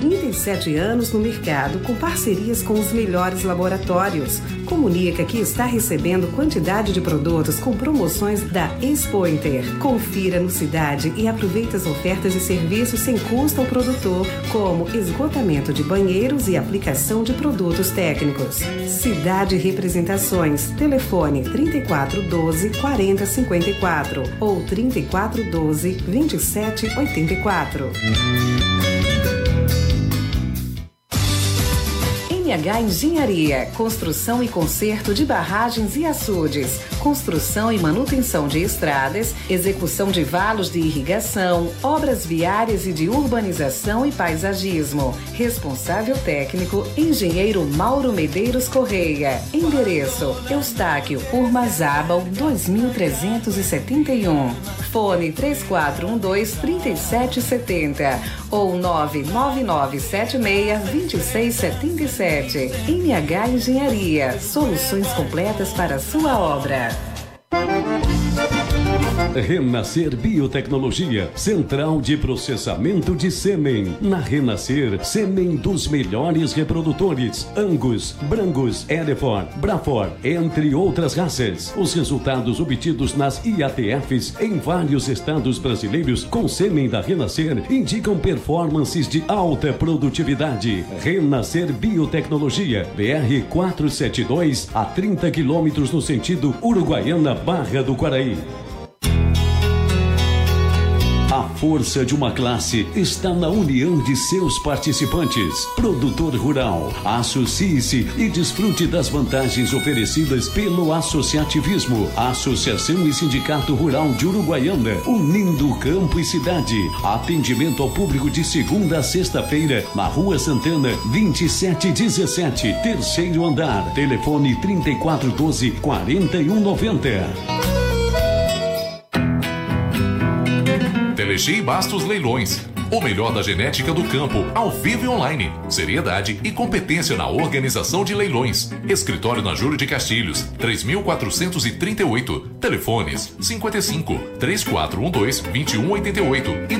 37 anos no mercado com parcerias com os melhores laboratórios. Comunica que está recebendo quantidade de produtos com promoções da Expointer. Confira no Cidade e aproveita as ofertas e serviços sem custo ao produtor, como esgotamento de banheiros e aplicação de produtos técnicos. Cidade Representações, telefone 3412-4054 ou 3412-2784. MH Engenharia, construção e conserto de barragens e açudes, construção e manutenção de estradas, execução de valos de irrigação, obras viárias e de urbanização e paisagismo. Responsável técnico, engenheiro Mauro Medeiros Correia. Endereço, Eustáquio Urmazábal, 2371. Fone 3412-3770 ou 99976-2677. MH Engenharia, soluções completas para a sua obra. Renascer Biotecnologia, central de processamento de sêmen. Na Renascer, sêmen dos melhores reprodutores, Angus, Brangus, Hereford, Braford, entre outras raças. Os resultados obtidos nas IATFs em vários estados brasileiros com sêmen da Renascer indicam performances de alta produtividade. Renascer Biotecnologia, BR 472, a 30 quilômetros no sentido Uruguaiana, Barra do Quaraí. A força de uma classe está na união de seus participantes. Produtor rural, associe-se e desfrute das vantagens oferecidas pelo associativismo. Associação e Sindicato Rural de Uruguaiana, unindo campo e cidade. Atendimento ao público de segunda a sexta-feira, na Rua Santana, 2717, terceiro andar. Telefone 3412-4190. Telecheia e Bastos Leilões. O melhor da genética do campo, ao vivo e online. Seriedade e competência na organização de leilões. Escritório na Júlio de Castilhos, 3438. Telefones 55-3412-2188 e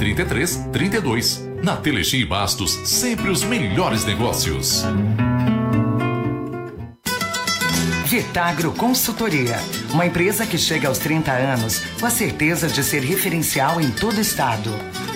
99916-3332. Na Telecheia e Bastos, sempre os melhores negócios. Vitagro Consultoria, uma empresa que chega aos 30 anos com a certeza de ser referencial em todo o estado.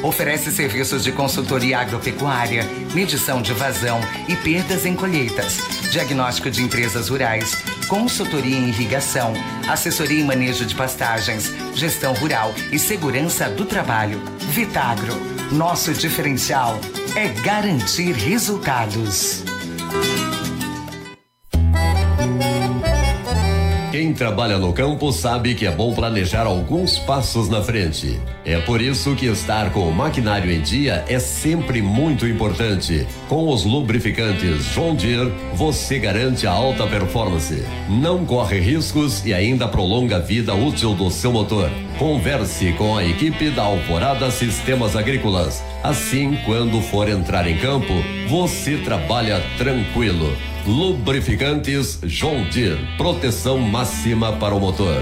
Oferece serviços de consultoria agropecuária, medição de vazão e perdas em colheitas, diagnóstico de empresas rurais, consultoria em irrigação, assessoria e manejo de pastagens, gestão rural e segurança do trabalho. Vitagro, nosso diferencial é garantir resultados. Quem trabalha no campo sabe que é bom planejar alguns passos na frente. É por isso que estar com o maquinário em dia é sempre muito importante. Com os lubrificantes John Deere, você garante a alta performance. Não corre riscos e ainda prolonga a vida útil do seu motor. Converse com a equipe da Alvorada Sistemas Agrícolas. Assim, quando for entrar em campo, você trabalha tranquilo. Lubrificantes John Deere, proteção máxima para o motor.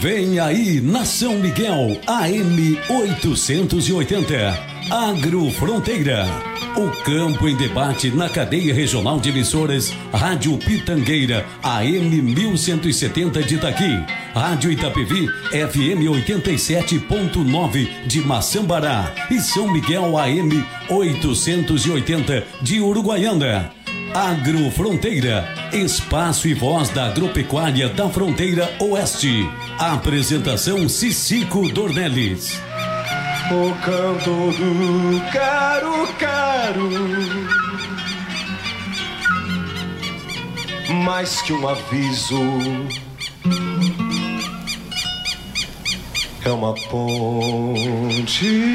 Vem aí, na São Miguel, AM 880, Agro Fronteira. O campo em debate na cadeia regional de emissoras Rádio Pitangueira, AM 1170 de Itaqui, Rádio Itapevi, FM 87.9 de Maçambará e São Miguel AM 880 de Uruguaiana. Agro Fronteira, espaço e voz da agropecuária da fronteira oeste. Apresentação Cicico Dornelles. O canto do caro-caro, mais que um aviso, é uma ponte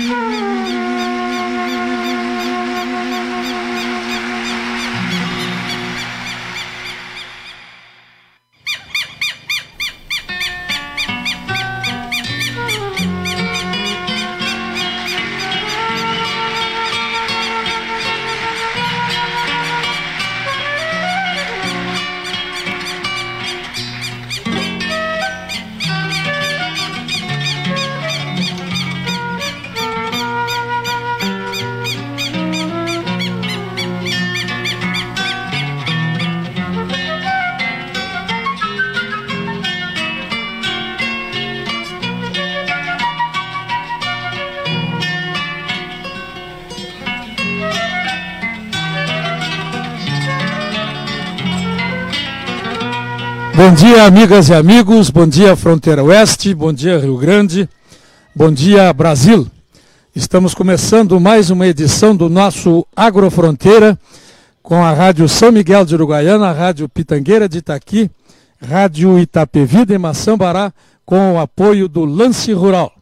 Bom dia, amigas e amigos, bom dia, Fronteira Oeste, bom dia, Rio Grande, bom dia, Brasil. Estamos começando mais uma edição do nosso Agrofronteira com a Rádio São Miguel de Uruguaiana, a Rádio Pitangueira de Itaqui, Rádio Itapevi de Maçambará, com o apoio do Lance Rural.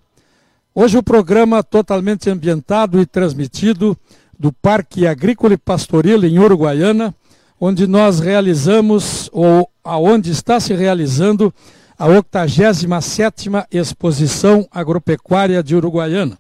Hoje o programa totalmente ambientado e transmitido do Parque Agrícola e Pastoril em Uruguaiana, onde nós realizamos, ou aonde está se realizando, a 87ª Exposição Agropecuária de Uruguaiana.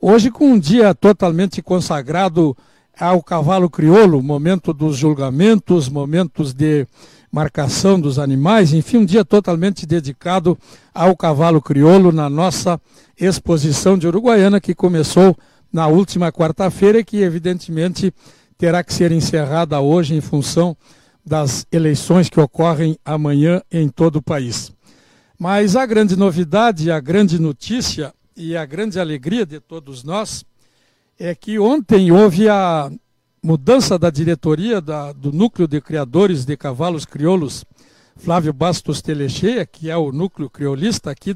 Hoje com um dia totalmente consagrado ao cavalo crioulo, momento dos julgamentos, momentos de marcação dos animais, enfim, um dia totalmente dedicado ao cavalo crioulo na nossa exposição de Uruguaiana, que começou na última quarta-feira e que evidentemente terá que ser encerrada hoje em função das eleições que ocorrem amanhã em todo o país. Mas a grande novidade, a grande notícia e a grande alegria de todos nós é que ontem houve a mudança da diretoria do Núcleo de Criadores de Cavalos Crioulos Flávio Bastos Telecheia, que é o núcleo criolista aqui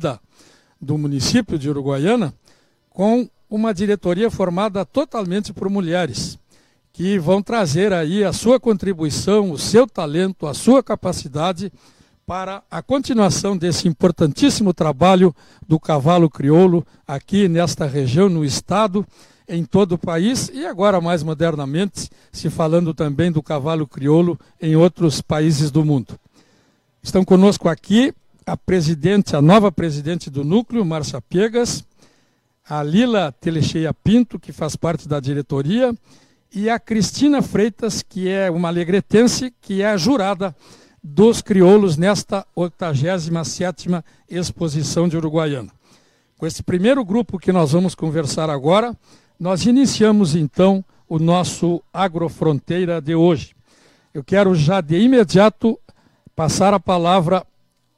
do município de Uruguaiana, com uma diretoria formada totalmente por mulheres, que vão trazer aí a sua contribuição, o seu talento, a sua capacidade para a continuação desse importantíssimo trabalho do cavalo crioulo aqui nesta região, no estado, em todo o país e agora mais modernamente se falando também do cavalo crioulo em outros países do mundo. Estão conosco aqui a nova presidente do núcleo, Márcia Piegas, a Lila Telecheia Pinto, que faz parte da diretoria, e a Cristina Freitas, que é uma alegretense, que é a jurada dos crioulos nesta 87ª Exposição de Uruguaiana. Com esse primeiro grupo que nós vamos conversar agora, nós iniciamos então o nosso Agrofronteira de hoje. Eu quero já de imediato passar a palavra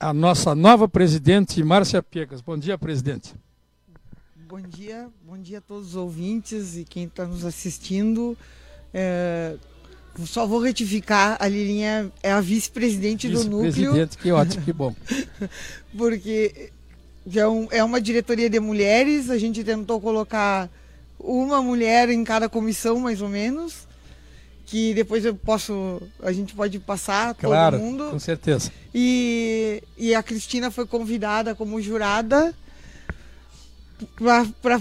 à nossa nova presidente, Márcia Piegas. Bom dia, presidente. Bom dia a todos os ouvintes e quem está nos assistindo. Só vou retificar, a Lilinha é a vice-presidente do núcleo. Vice-presidente, que ótimo, que bom. Porque é uma diretoria de mulheres, a gente tentou colocar uma mulher em cada comissão, mais ou menos, que depois a gente pode passar, claro, todo mundo. Claro, com certeza. E a Cristina foi convidada como jurada para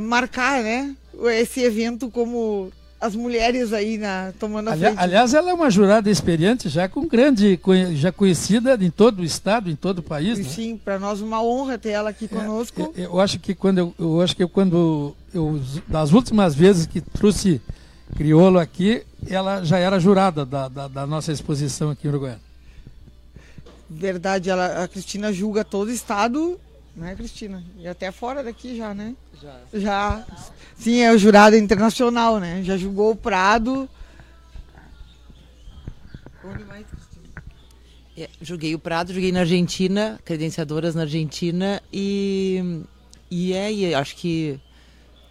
marcar, né, esse evento como as mulheres aí tomando a frente. Aliás, ela é uma jurada experiente, já conhecida em todo o estado, em todo o país. E, né? Sim, para nós uma honra ter ela aqui conosco. Eu acho que das últimas vezes que trouxe crioulo aqui, ela já era jurada da nossa exposição aqui em Uruguaiana. Verdade, a Cristina julga todo o estado. Não é, Cristina? E até fora daqui já, né? Já. Sim, é o jurado internacional, né? Já julgou o Prado. Onde mais, Cristina? Julguei o Prado, julguei na Argentina, credenciadoras na Argentina e acho que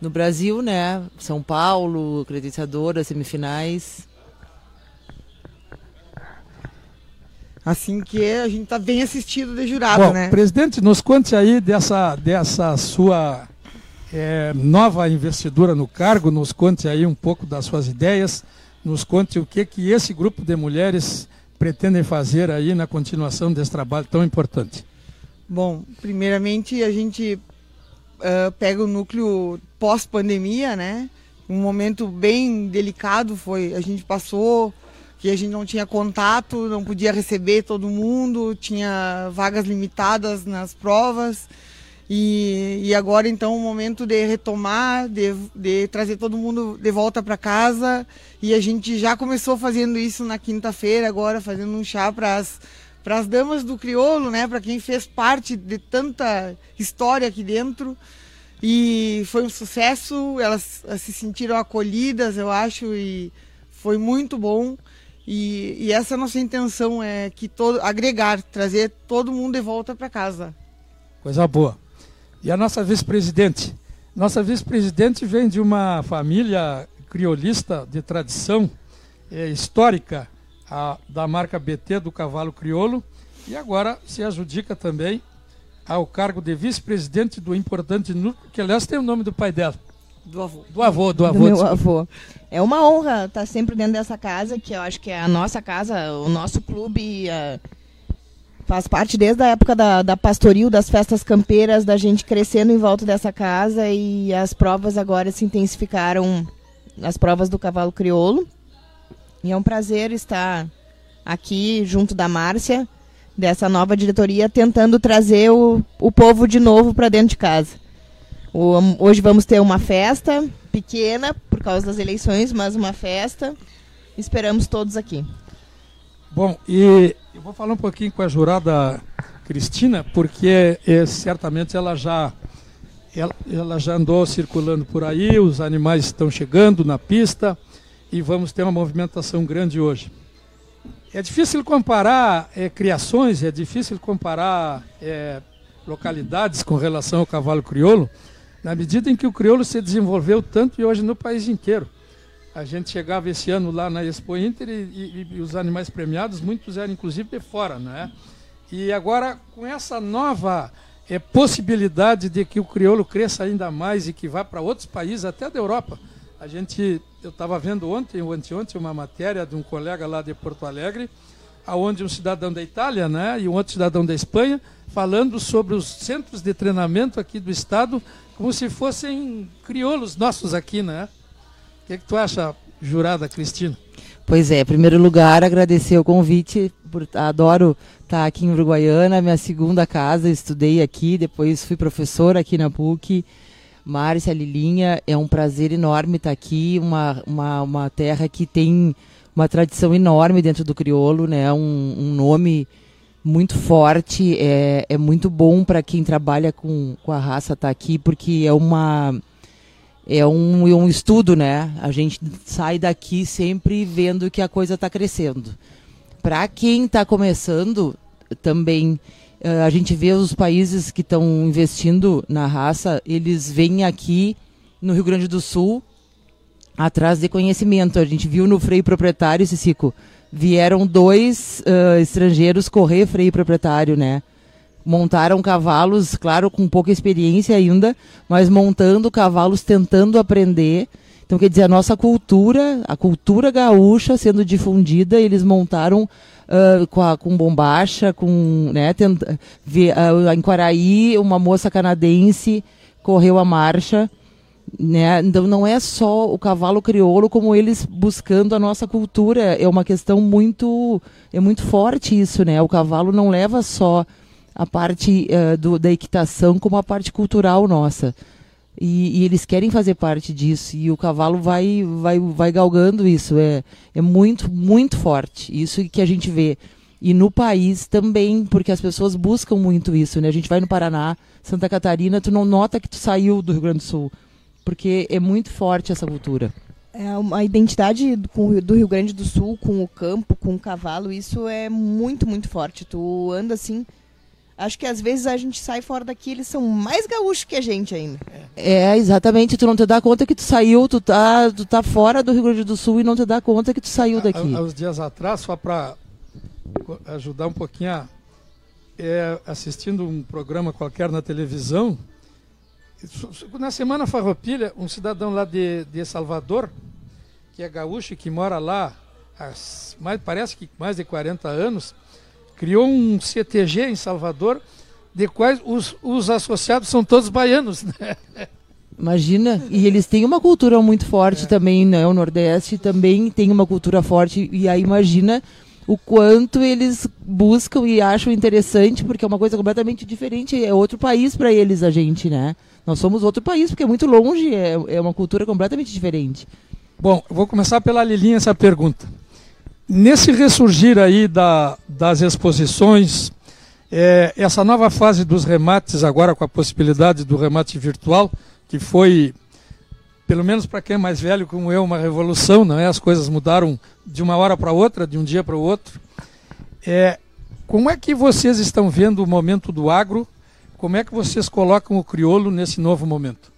no Brasil, né? São Paulo, credenciadoras, semifinais. Assim que a gente está bem assistido de jurado. Bom, né? Presidente, nos conte aí dessa sua nova investidura no cargo, nos conte aí um pouco das suas ideias, nos conte o que esse grupo de mulheres pretendem fazer aí na continuação desse trabalho tão importante. Bom, primeiramente a gente pega o núcleo pós-pandemia, né? Um momento bem delicado a gente passou, que a gente não tinha contato, não podia receber todo mundo, tinha vagas limitadas nas provas. E agora, então, o momento de retomar, de trazer todo mundo de volta para casa. E a gente já começou fazendo isso na quinta-feira, agora, fazendo um chá para as damas do crioulo, né? Para quem fez parte de tanta história aqui dentro. E foi um sucesso, elas se sentiram acolhidas, eu acho, e foi muito bom. E essa é a nossa intenção, é que agregar, trazer todo mundo de volta para casa. Coisa boa. E a nossa vice-presidente? Nossa vice-presidente vem de uma família criolista de tradição histórica, da marca BT do cavalo crioulo, E agora se adjudica também ao cargo de vice-presidente do importante núcleo, que aliás tem o nome do pai dela. Do meu avô. É uma honra estar sempre dentro dessa casa, que eu acho que é a nossa casa, o nosso clube. Faz parte desde a época da Pastoril, das festas campeiras, da gente crescendo em volta dessa casa, e as provas agora se intensificaram, as provas do cavalo crioulo. E é um prazer estar aqui junto da Márcia, dessa nova diretoria, tentando trazer o povo de novo para dentro de casa. Hoje vamos ter uma festa pequena, por causa das eleições, mas uma festa. Esperamos todos aqui. Bom, e eu vou falar um pouquinho com a jurada Cristina, porque certamente ela já andou circulando por aí, os animais estão chegando na pista e vamos ter uma movimentação grande hoje. É difícil comparar criações, é difícil comparar localidades com relação ao cavalo crioulo, na medida em que o crioulo se desenvolveu tanto e hoje no país inteiro. A gente chegava esse ano lá na Expo Inter e os animais premiados, muitos eram inclusive de fora, né? E agora, com essa nova possibilidade de que o crioulo cresça ainda mais e que vá para outros países, até da Europa. Eu estava vendo ontem ou anteontem uma matéria de um colega lá de Porto Alegre, onde um cidadão da Itália, né, e um outro cidadão da Espanha, falando sobre os centros de treinamento aqui do estado, como se fossem crioulos nossos aqui, né? O que tu acha, jurada Cristina? Pois é, em primeiro lugar, agradecer o convite, adoro estar aqui em Uruguaiana, minha segunda casa, estudei aqui, depois fui professora aqui na PUC. Márcia, Lilinha, é um prazer enorme estar aqui, uma terra que tem uma tradição enorme dentro do crioulo, né? Um nome muito forte, é muito bom para quem trabalha com a raça estar aqui, porque é um estudo, né? A gente sai daqui sempre vendo que a coisa está crescendo. Para quem está começando, também a gente vê os países que estão investindo na raça, eles vêm aqui no Rio Grande do Sul atrás de conhecimento. A gente viu no freio proprietário, Cicico, vieram dois estrangeiros correr freio proprietário, né? Montaram cavalos, claro, com pouca experiência ainda, mas montando cavalos, tentando aprender. Então, quer dizer, a nossa cultura, a cultura gaúcha sendo difundida, eles montaram com bombacha, com, né, em Quaraí, uma moça canadense correu a marcha, né? Então, não é só o cavalo crioulo, como eles buscando a nossa cultura. É uma questão muito forte isso, né? O cavalo não leva só a parte da equitação como a parte cultural nossa. E eles querem fazer parte disso. E o cavalo vai galgando isso. É muito, muito forte. Isso que a gente vê. E no país também, porque as pessoas buscam muito isso, né? A gente vai no Paraná, Santa Catarina, tu não nota que tu saiu do Rio Grande do Sul. Porque é muito forte essa cultura. É uma identidade do Rio Grande do Sul com o campo, com o cavalo. Isso é muito, muito forte. Tu anda assim... Acho que às vezes a gente sai fora daqui, eles são mais gaúchos que a gente ainda. É, exatamente. Tu não te dá conta que tu saiu, tu tá fora do Rio Grande do Sul e não te dá conta que tu saiu daqui. Há uns dias atrás, só para ajudar um pouquinho, assistindo um programa qualquer na televisão, na Semana Farroupilha, um cidadão lá de Salvador, que é gaúcho e que mora lá há parece que mais de 40 anos, criou um CTG em Salvador, de quais os associados são todos baianos, né? Imagina, e eles têm uma cultura muito forte também, né? O Nordeste também tem uma cultura forte, e aí imagina o quanto eles buscam e acham interessante, porque é uma coisa completamente diferente, é outro país para eles, a gente, né? Nós somos outro país, porque é muito longe, é uma cultura completamente diferente. Bom, eu vou começar pela Lilinha essa pergunta. Nesse ressurgir aí das exposições, essa nova fase dos remates, agora com a possibilidade do remate virtual, que foi, pelo menos para quem é mais velho como eu, uma revolução, não é? As coisas mudaram de uma hora para outra, de um dia para o outro. Como é que vocês estão vendo o momento do agro? Como é que vocês colocam o crioulo nesse novo momento?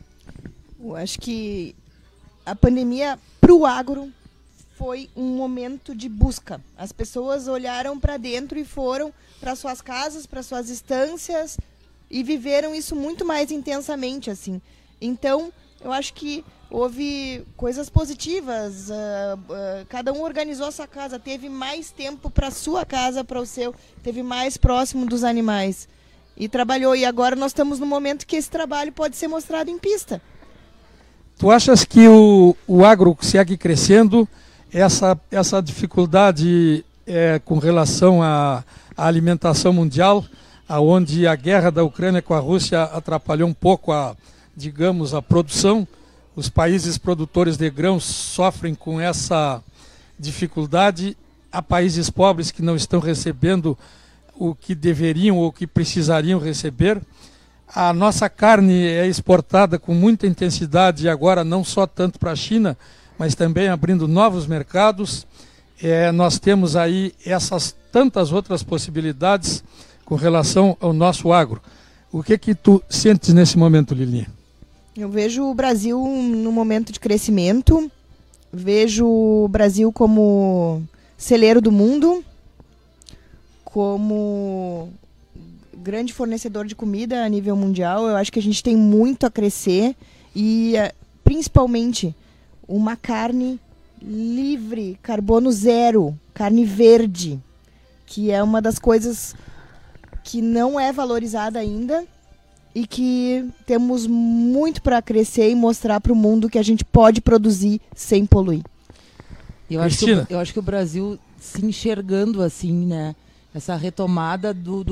Eu acho que a pandemia para o agro foi um momento de busca. As pessoas olharam para dentro e foram para suas casas, para suas estâncias e viveram isso muito mais intensamente, assim. Então, eu acho que houve coisas positivas, cada um organizou a sua casa, teve mais tempo para a sua casa, para o seu, teve mais próximo dos animais e trabalhou. E agora nós estamos no momento que esse trabalho pode ser mostrado em pista. Tu achas que o agro segue crescendo, essa dificuldade com relação à alimentação mundial, onde a guerra da Ucrânia com a Rússia atrapalhou um pouco digamos, a produção? Os países produtores de grãos sofrem com essa dificuldade. Há países pobres que não estão recebendo o que deveriam ou que precisariam receber. A nossa carne é exportada com muita intensidade agora, não só tanto para a China, mas também abrindo novos mercados. Nós temos aí essas tantas outras possibilidades com relação ao nosso agro. O que tu sentes nesse momento, Lili? Eu vejo o Brasil num momento de crescimento, vejo o Brasil como celeiro do mundo, como grande fornecedor de comida a nível mundial. Eu acho que a gente tem muito a crescer e, principalmente, uma carne livre, carbono zero, carne verde, que é uma das coisas que não é valorizada ainda e que temos muito para crescer e mostrar para o mundo que a gente pode produzir sem poluir. Eu acho que o Brasil se enxergando assim, né? Essa retomada do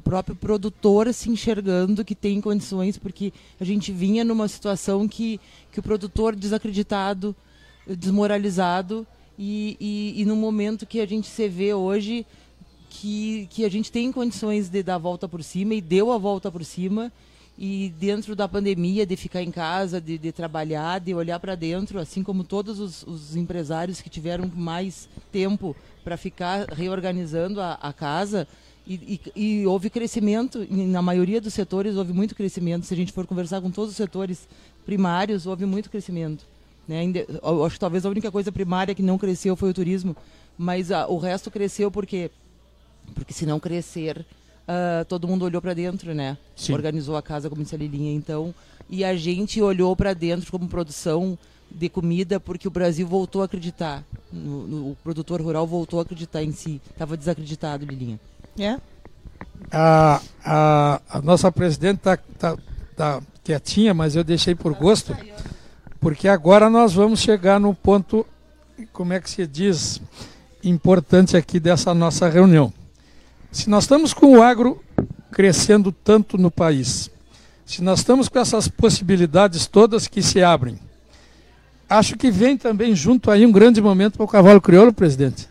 próprio produtor se enxergando que tem condições, porque a gente vinha numa situação que o produtor desacreditado, desmoralizado, e no momento que a gente se vê hoje, que a gente tem condições de dar a volta por cima, e deu a volta por cima, e dentro da pandemia, de ficar em casa, de trabalhar, de olhar para dentro, assim como todos os empresários que tiveram mais tempo para ficar reorganizando a casa, e houve crescimento, na maioria dos setores houve muito crescimento. Se a gente for conversar com todos os setores primários, houve muito crescimento, né? Eu acho que talvez a única coisa primária que não cresceu foi o turismo, mas o resto cresceu porque se não crescer, todo mundo olhou para dentro, né? Sim. Organizou a casa, como disse a Lilinha, então, e a gente olhou para dentro como produção de comida, porque o Brasil voltou a acreditar. O produtor rural voltou a acreditar em si. Estava desacreditado, Lilinha. É? A nossa presidente tá quietinha, mas eu deixei por gosto, porque agora nós vamos chegar no ponto, como é que se diz, importante aqui dessa nossa reunião. Se nós estamos com o agro crescendo tanto no país, se nós estamos com essas possibilidades todas que se abrem, acho que vem também junto aí um grande momento para o cavalo crioulo, presidente.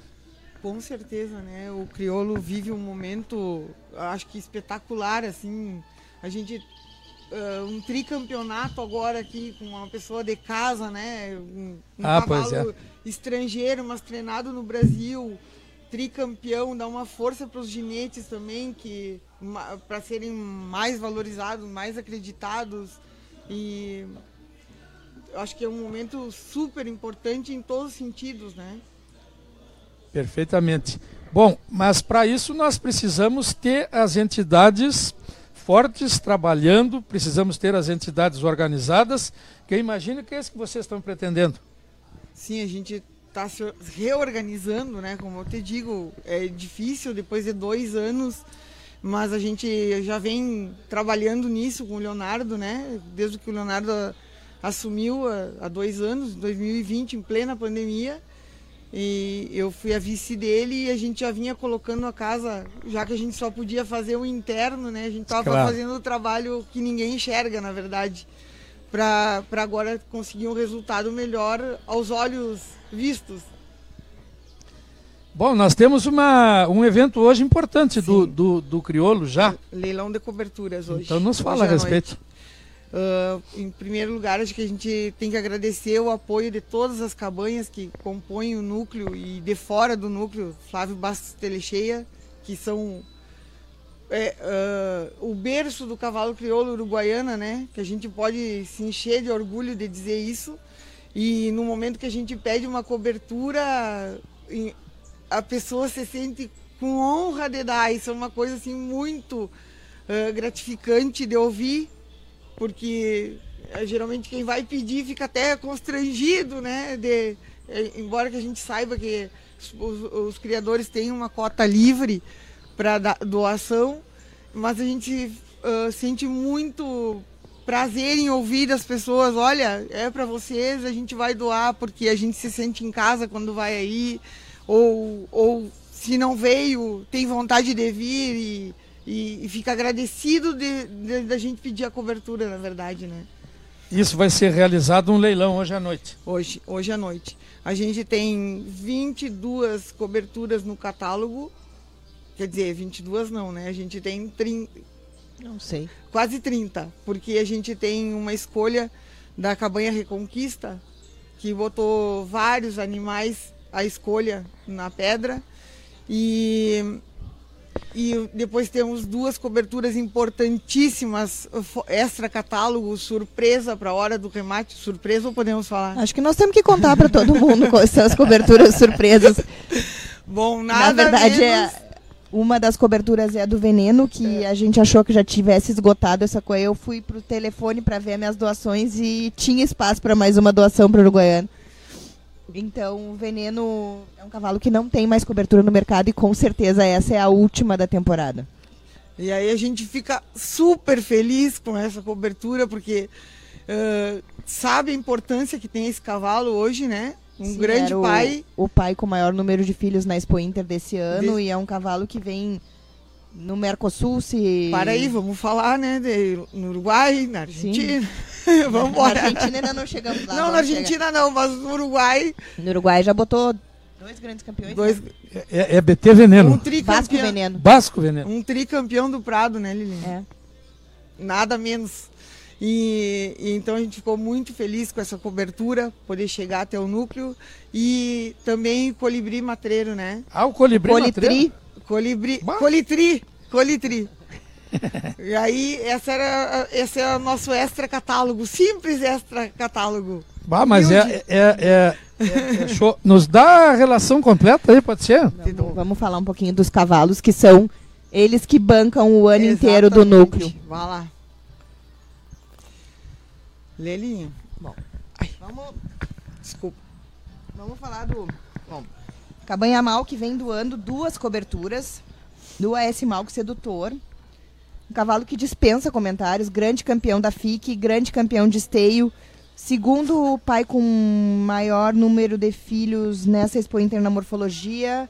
Com certeza, né? O crioulo vive um momento, acho que espetacular, assim. A gente, um tricampeonato agora aqui com uma pessoa de casa, né? Um cavalo estrangeiro, mas treinado no Brasil, tricampeão, dá uma força para os ginetes também, que para serem mais valorizados, mais acreditados. E acho que é um momento super importante em todos os sentidos, né? Perfeitamente. Bom, mas para isso nós precisamos ter as entidades fortes trabalhando, precisamos ter as entidades organizadas, que eu imagino que é isso que vocês estão pretendendo. Sim, a gente está se reorganizando, né? Como eu te digo, é difícil depois de 2 anos, mas a gente já vem trabalhando nisso com o Leonardo, né? Desde que o Leonardo assumiu há 2 anos, 2020, em plena pandemia, e eu fui a vice dele, e a gente já vinha colocando a casa, já que a gente só podia fazer o interno, né? A gente estava fazendo o trabalho que ninguém enxerga, na verdade, para agora conseguir um resultado melhor aos olhos vistos. Bom, nós temos um evento hoje importante do crioulo já. Leilão de coberturas hoje. Então nos fala a respeito. Em primeiro lugar, acho que a gente tem que agradecer o apoio de todas as cabanhas que compõem o núcleo e de fora do núcleo Flávio Bastos Telecheia, que são o berço do cavalo crioulo uruguaiana, né? Que a gente pode se encher de orgulho de dizer isso. E no momento que a gente pede uma cobertura, a pessoa se sente com honra de dar. Isso é uma coisa assim muito gratificante de ouvir, porque geralmente quem vai pedir fica até constrangido, né? Embora que a gente saiba que os criadores têm uma cota livre para doação, mas a gente sente muito prazer em ouvir as pessoas: olha, é para vocês, a gente vai doar, porque a gente se sente em casa quando vai aí, ou se não veio, tem vontade de vir e fica agradecido da gente pedir a cobertura, na verdade, né? Isso vai ser realizado um leilão hoje à noite? Hoje à noite. A gente tem 22 coberturas no catálogo, quer dizer, 22 não, né? A gente tem 30, não sei, quase 30, porque a gente tem uma escolha da Cabanha Reconquista, que botou vários animais à escolha na pedra, e depois temos 2 coberturas importantíssimas, extra catálogo, surpresa para a hora do remate. Surpresa ou podemos falar? Acho que nós temos que contar para todo mundo quais são as coberturas surpresas. Bom, na verdade, uma das coberturas é a do veneno, que a gente achou que já tivesse esgotado essa coisa. Eu fui para o telefone para ver minhas doações e tinha espaço para mais uma doação para o uruguaiano. Então, o veneno é um cavalo que não tem mais cobertura no mercado e com certeza essa é a última da temporada. E aí a gente fica super feliz com essa cobertura, porque sabe a importância que tem esse cavalo hoje, né? Sim, grande pai. O pai com o maior número de filhos na Expo Inter desse ano, e é um cavalo que vem no Mercosul se... Para aí, vamos falar, né? No Uruguai, na Argentina... Vamos embora. Na Argentina ainda não chegamos lá. Não, na Argentina não, mas no Uruguai. No Uruguai já botou 2 grandes campeões. 2... Né? É BT Veneno. Vasco Veneno. Vasco Veneno. Um tricampeão do Prado, né, Lili? É. Nada menos. E então a gente ficou muito feliz com essa cobertura, poder chegar até o núcleo. E também o colibri matreiro, né? Ah, o colibri matreiro. Colibri. E aí, esse é o nosso extra catálogo, simples extra catálogo. Bah, mas é show. Nos dá a relação completa aí, pode ser? Não, vamos falar um pouquinho dos cavalos, que são eles que bancam o ano inteiro do núcleo. Vai lá. Lelinho. Bom, vamos falar do... Bom, Cabanha Malk, que vem doando 2 coberturas do AS Malk Sedutor. Um cavalo que dispensa comentários, grande campeão da FIC, grande campeão de esteio, segundo o pai com maior número de filhos nessa Expo Inter na morfologia,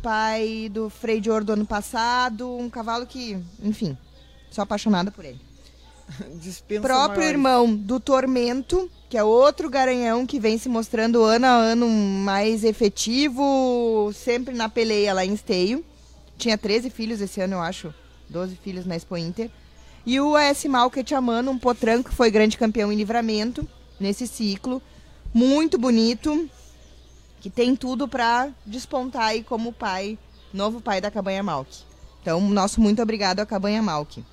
pai do Freio de Ouro do ano passado, um cavalo que, enfim, sou apaixonada por ele. Dispensa próprio maior. Irmão do Tormento, que é outro garanhão que vem se mostrando ano a ano mais efetivo, sempre na peleia lá em esteio. Tinha 13 filhos esse ano, eu acho. 12 filhos na Expo Inter. E o AS Malket Amano, um potranco que foi grande campeão em livramento nesse ciclo. Muito bonito, que tem tudo para despontar aí como pai, novo pai da Cabanha Malk. Então, nosso muito obrigado à Cabanha Malk.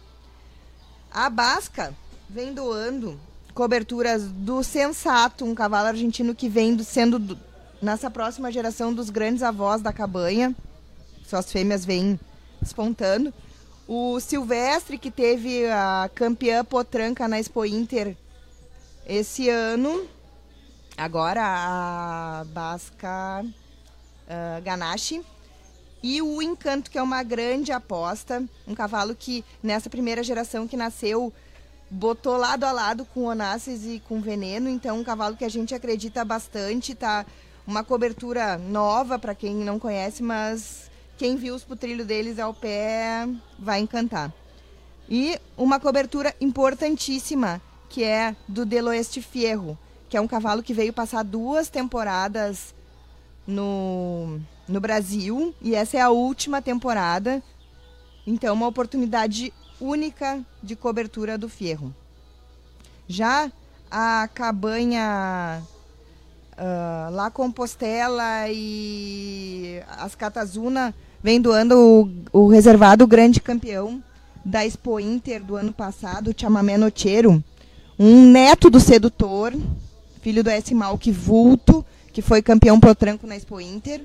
A Basca vem doando coberturas do Sensato, um cavalo argentino que vem sendo nessa próxima geração dos grandes avós da Cabanha. Suas fêmeas vêm despontando. O Silvestre, que teve a campeã potranca na Expo Inter esse ano. Agora a Basca Ganache. E o Encanto, que é uma grande aposta. Um cavalo que, nessa primeira geração que nasceu, botou lado a lado com Onassis e com Veneno. Então, um cavalo que a gente acredita bastante. Tá uma cobertura nova, para quem não conhece, mas... Quem viu os putrilhos deles ao pé vai encantar. E uma cobertura importantíssima, que é do Deloeste Fierro, que é um cavalo que veio passar 2 temporadas no Brasil, e essa é a última temporada. Então, uma oportunidade única de cobertura do Fierro. Já a Cabanha... lá Compostela e as Catazuna vem doando o reservado grande campeão da Expo Inter do ano passado, o Chamamé Nocheiro, um neto do Sedutor, filho do S. Malk Vulto, que foi campeão potranco na Expo Inter,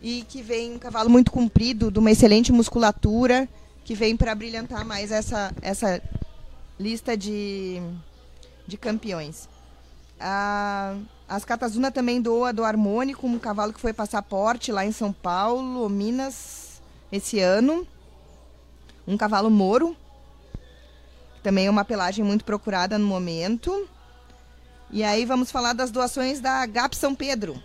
e que vem um cavalo muito comprido, de uma excelente musculatura, que vem para brilhantar mais essa lista de campeões. As Catazuna também doa do Harmônico, um cavalo que foi passaporte lá em São Paulo, ou Minas, esse ano. Um cavalo moro, também é uma pelagem muito procurada no momento. E aí vamos falar das doações da GAP São Pedro.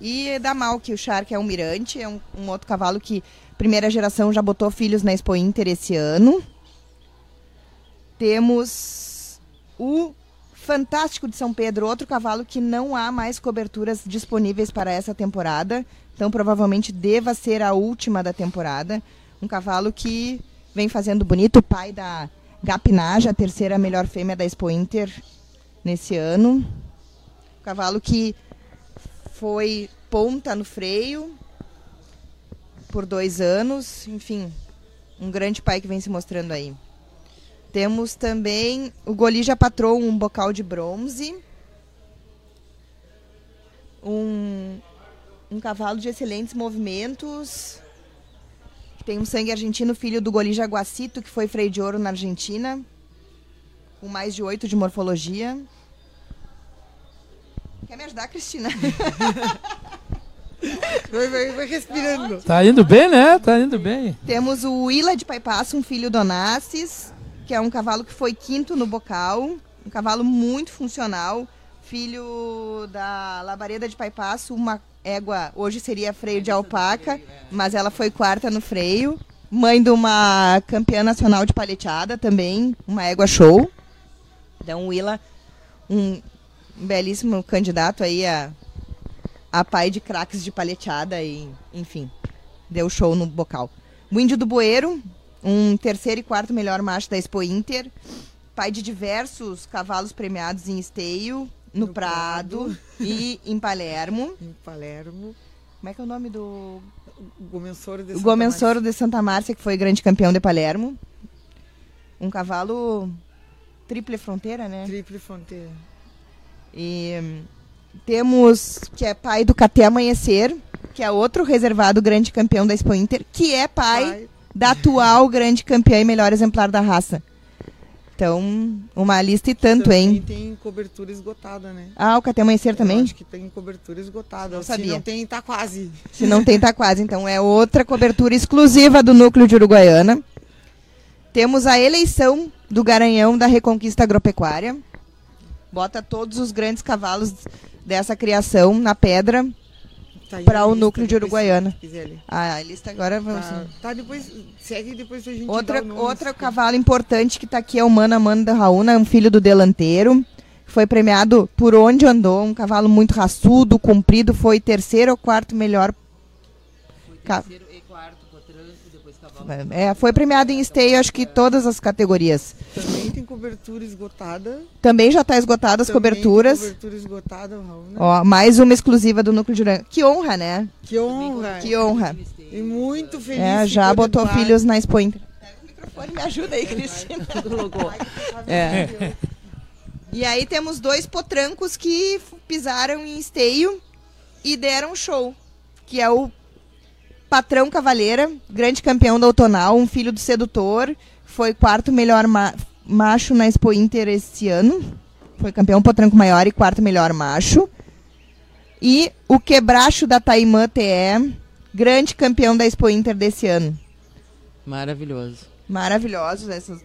E da Malk, o Char, que é um mirante, é um outro cavalo que primeira geração já botou filhos na Expo Inter esse ano. Temos o Fantástico de São Pedro, outro cavalo que não há mais coberturas disponíveis para essa temporada. Então provavelmente deva ser a última da temporada. Um cavalo que vem fazendo bonito, o pai da Gapinaja, a terceira melhor fêmea da Expo Inter nesse ano. Um cavalo que foi ponta no freio por 2 anos. Enfim, um grande pai que vem se mostrando aí. Temos também o Golija Patrão, um bocal de bronze. Um cavalo de excelentes movimentos. Tem um sangue argentino, filho do Golija Guacito, que foi freio de ouro na Argentina, com mais de 8 de morfologia. Quer me ajudar, Cristina? vai respirando. Tá indo bem, né? Tá indo bem. Temos o Willa de Paipasso, um filho do Onassis, que é um cavalo que foi quinto no bocal. Um cavalo muito funcional. Filho da Labareda de Paipasso, uma égua, hoje seria freio de alpaca, mas ela foi quarta no freio. Mãe de uma campeã nacional de paleteada também, uma égua show. Então, Willa, um belíssimo candidato aí a pai de craques de paleteada e, enfim, deu show no bocal. O Índio do Bueiro, um terceiro e quarto melhor macho da Expo Inter, pai de diversos cavalos premiados em esteio, no Prado e em Palermo. Como é que é o nome do... O Gomensoro de Santa Márcia, que foi grande campeão de Palermo. Um cavalo triple fronteira, né? Triple fronteira. E temos que é pai do Caté Amanhecer, que é outro reservado grande campeão da Expo Inter, que é pai da atual grande campeã e melhor exemplar da raça. Então, uma lista e tanto, também, hein? Tem cobertura esgotada, né? Ah, o Caté Amanhecer também? Acho que tem cobertura esgotada. Se não tem, tá quase. Se não tem, tá quase. Então, é outra cobertura exclusiva do Núcleo de Uruguaiana. Temos a eleição do Garanhão da Reconquista Agropecuária. Bota todos os grandes cavalos dessa criação na pedra para o Núcleo de Uruguaiana. A lista agora vamos... Tá, depois segue, depois a gente dá o nome. Outro cavalo importante que está aqui é o Mano a Mano da Raúna, é um filho do Delanteiro, foi premiado por onde andou, um cavalo muito raçudo, comprido, foi terceiro ou quarto melhor. Foi terceiro e quarto, potranco, depois cavalo. Foi premiado em esteio, acho que todas as categorias. Também tem cobertura esgotada. Também já está esgotada as coberturas. Tem cobertura esgotada, Raul, né? Ó, mais uma exclusiva do Núcleo de Uruguaiana. Que honra, né? Que honra. Que honra. E muito feliz. Já botou filhos na Expo Inter. Pega o microfone, me ajuda aí, Cristina. E aí temos 2 potrancos que pisaram em esteio e deram show. Que é o Patrão Cavaleira, grande campeão da Outonal, um filho do Sedutor, foi quarto melhor macho na Expo Inter esse ano, foi campeão potranco maior e quarto melhor macho. E o Quebracho da Taimã TE, grande campeão da Expo Inter desse ano. Maravilhosos essas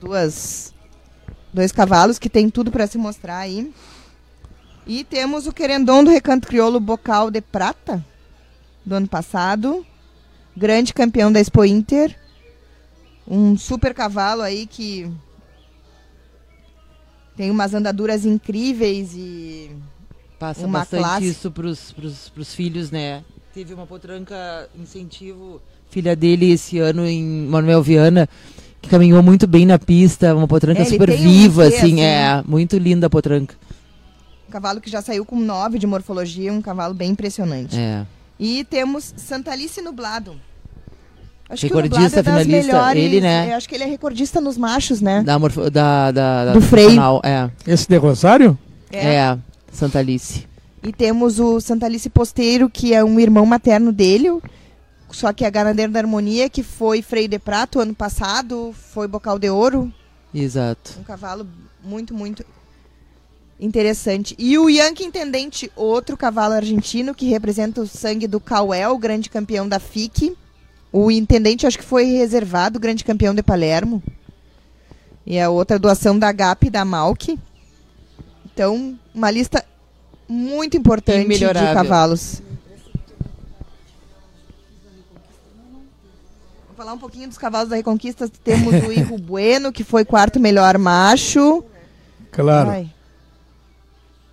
dois cavalos que tem tudo para se mostrar aí. E temos o Querendon do Recanto Crioulo, bocal de prata do ano passado, grande campeão da Expo Inter, um super cavalo aí que tem umas andaduras incríveis e passa uma bastante classe. Isso pros filhos, né? Teve uma potranca incentivo, filha dele esse ano em Manuel Viana, que caminhou muito bem na pista, uma potranca super viva, assim, muito linda a potranca. Um cavalo que já saiu com 9 de morfologia, um cavalo bem impressionante. É. E temos Santa Alice Nublado. Acho recordista, que o Nublado é das melhores, ele, né? Acho que ele é recordista nos machos, né? Do freio. Nacional, é. Esse de Rosário? É, Santa Alice. E temos o Santa Alice Posteiro, que é um irmão materno dele, só que é ganadeiro da Harmonia, que foi freio de prato ano passado, foi bocal de ouro. Exato. Um cavalo muito, muito interessante. E o Yankee Intendente, outro cavalo argentino, que representa o sangue do Cauel, grande campeão da FIC. O Intendente acho que foi reservado, grande campeão de Palermo. E a outra doação da GAP e da Malk. Então, uma lista muito importante de cavalos. Vou falar um pouquinho dos cavalos da Reconquista. Temos o Iru Bueno, que foi quarto melhor macho. Claro. Ai.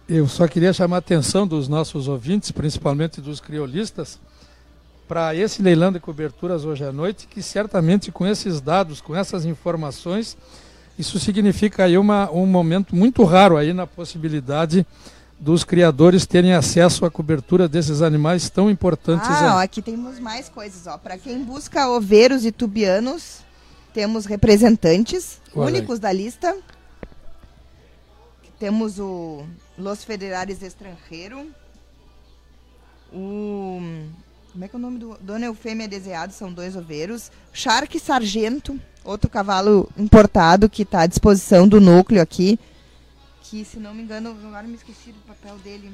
Eu só queria chamar a atenção dos nossos ouvintes, principalmente dos criolistas, para esse leilão de coberturas hoje à noite, que certamente com esses dados, com essas informações, isso significa aí um momento muito raro aí na possibilidade dos criadores terem acesso à cobertura desses animais tão importantes. Ah, ó, aqui temos mais coisas, ó. Para quem busca oveiros e tubianos, temos representantes únicos da lista. Temos o Los Federales Estrangeiro, o... Como é que é o nome do... Dona Eufêmia Deseado, são dois oveiros. Shark Sargento, outro cavalo importado que está à disposição do núcleo aqui. Que, se não me engano, agora me esqueci do papel dele.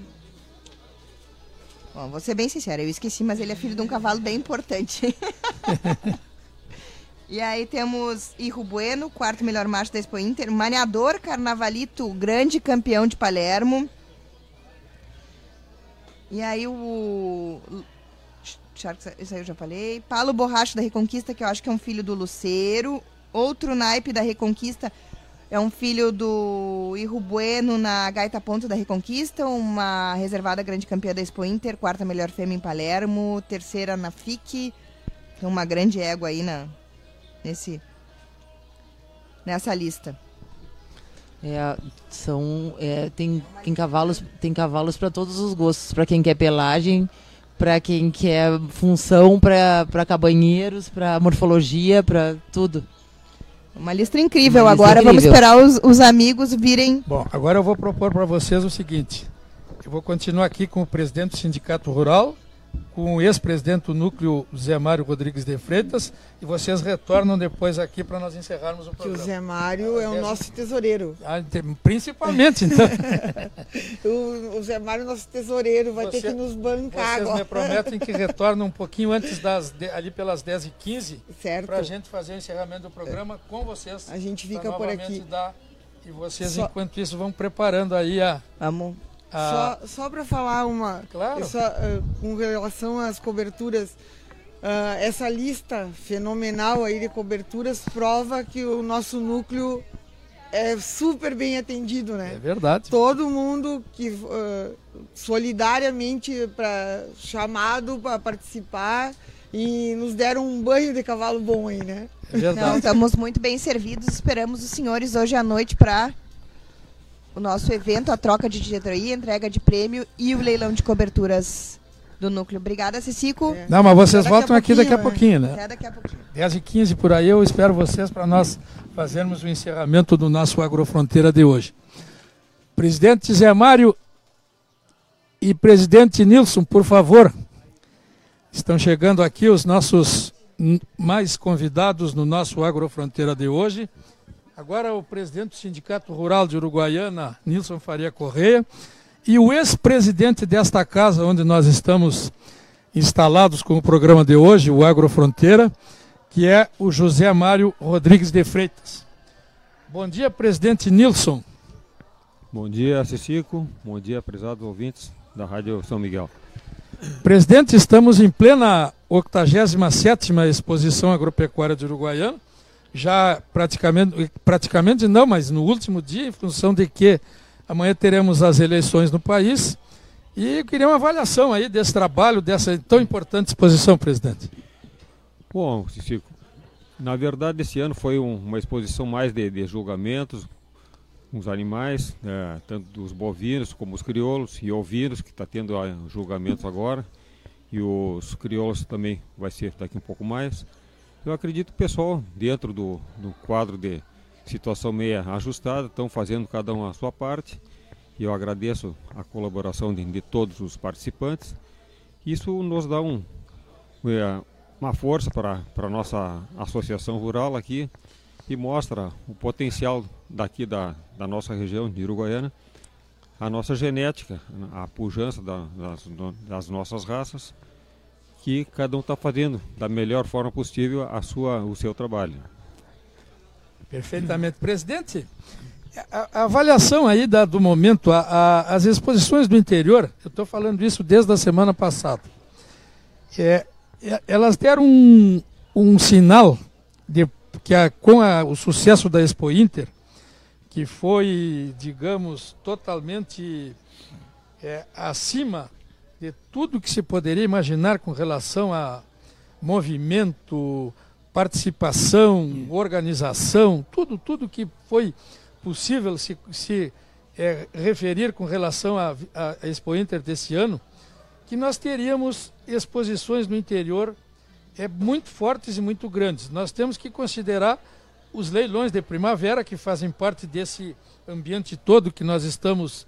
Bom, vou ser bem sincera, eu esqueci, mas ele é filho de um cavalo bem importante. E aí temos Iru Bueno, quarto melhor macho da Expo Inter. Maniador Carnavalito, grande campeão de Palermo. E aí o... Isso aí eu já falei. Paulo Borracho da Reconquista, que eu acho que é um filho do Luceiro. Outro naipe da Reconquista é um filho do Iru Bueno na Gaita Ponto da Reconquista. Uma reservada grande campeã da Expo Inter. Quarta melhor fêmea em Palermo. Terceira na FIC. Tem uma grande égua aí nessa lista. Tem cavalos para todos os gostos, para quem quer pelagem, para quem quer função, para cabanheiros, para morfologia, para tudo. Uma lista incrível. Vamos esperar os amigos virem. Bom, agora eu vou propor para vocês o seguinte: eu vou continuar aqui com o presidente do Sindicato Rural, com o ex-presidente do Núcleo, José Mário Rodrigues de Freitas, e vocês retornam depois aqui para nós encerrarmos o programa. Que o José Mário é o nosso tesoureiro. Principalmente, então. O José Mário é o nosso tesoureiro, vai ter que nos bancar agora. Vocês me prometem que retornam um pouquinho antes, ali pelas 10h15, para a gente fazer o encerramento do programa com vocês. A gente fica por aqui. E vocês, enquanto isso, vão preparando aí a... Vamos. Só para falar com relação às coberturas, essa lista fenomenal aí de coberturas prova que o nosso núcleo é super bem atendido, né? É verdade. Todo mundo que solidariamente chamado para participar, e nos deram um banho de cavalo bom aí, né? É verdade. Não, estamos muito bem servidos, esperamos os senhores hoje à noite para... o nosso evento, a troca de diretoria, entrega de prêmio e o leilão de coberturas do núcleo. Obrigada, Cicico. Não, mas vocês voltam aqui daqui a pouquinho, né? Até daqui a pouquinho. 10h15 por aí, eu espero vocês para nós fazermos o encerramento do nosso Agrofronteira de hoje. Presidente Zé Mário e presidente Nilson, por favor, estão chegando aqui os nossos mais convidados no nosso Agrofronteira de hoje. Agora o presidente do Sindicato Rural de Uruguaiana, Nilson Faria Correia, e o ex-presidente desta casa onde nós estamos instalados com o programa de hoje, o Agrofronteira, que é o José Mário Rodrigues de Freitas. Bom dia, presidente Nilson. Bom dia, Cicico. Bom dia, prezados ouvintes da Rádio São Miguel. Presidente, estamos em plena 87ª Exposição Agropecuária de Uruguaiana. Já praticamente não, mas no último dia, em função de que amanhã teremos as eleições no país. E eu queria uma avaliação aí desse trabalho, dessa tão importante exposição, presidente. Bom, Cicico, na verdade esse ano foi uma exposição mais de julgamentos, os animais, tanto os bovinos como os crioulos e ovinos, que está tendo julgamentos agora, e os crioulos também vai ser daqui um pouco mais. Eu acredito que o pessoal, dentro do quadro de situação meia ajustada, estão fazendo cada um a sua parte. e eu agradeço a colaboração de todos os participantes. Isso nos dá uma força para a nossa associação rural aqui e mostra o potencial daqui da nossa região de Uruguaiana, a nossa genética, a pujança das nossas raças, que cada um está fazendo da melhor forma possível o seu trabalho. Perfeitamente. Presidente, a avaliação aí do momento, as exposições do interior, eu estou falando isso desde a semana passada, elas deram um sinal de que com o sucesso da Expo Inter, que foi, digamos, totalmente acima de tudo que se poderia imaginar com relação a movimento, participação, organização, tudo que foi possível se referir com relação à Expo Inter desse ano, que nós teríamos exposições no interior muito fortes e muito grandes. Nós temos que considerar os leilões de primavera, que fazem parte desse ambiente todo que nós estamos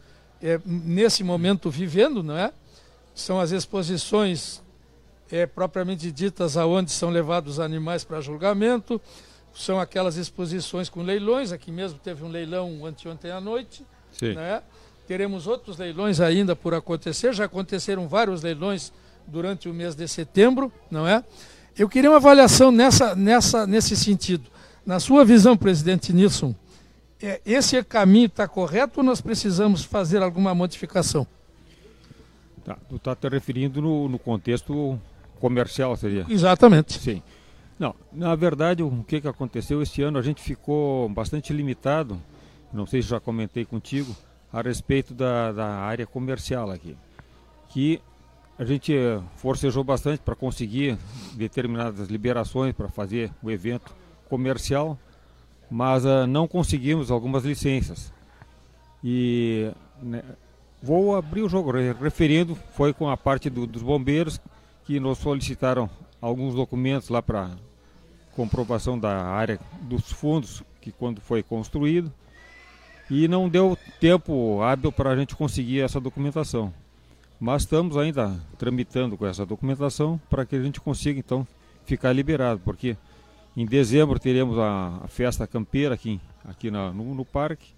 nesse momento vivendo, não é? São as exposições propriamente ditas, aonde são levados animais para julgamento. São aquelas exposições com leilões, aqui mesmo teve um leilão anteontem à noite. Sim. Né? Teremos outros leilões ainda por acontecer, já aconteceram vários leilões durante o mês de setembro, não é? Eu queria uma avaliação nesse sentido. Na sua visão, presidente Nilson, esse caminho está correto ou nós precisamos fazer alguma modificação? Tá, tu está te referindo no contexto comercial, seria? Exatamente. Sim. Não, na verdade, o que aconteceu este ano, a gente ficou bastante limitado, não sei se já comentei contigo, a respeito da área comercial aqui, que a gente forcejou bastante para conseguir determinadas liberações para fazer o evento comercial, mas não conseguimos algumas licenças. E né, vou abrir o jogo, referindo, foi com a parte dos bombeiros, que nos solicitaram alguns documentos lá para comprovação da área dos fundos, que quando foi construído, e não deu tempo hábil para a gente conseguir essa documentação. Mas estamos ainda tramitando com essa documentação para que a gente consiga, então, ficar liberado, porque em dezembro teremos a festa campeira aqui no parque,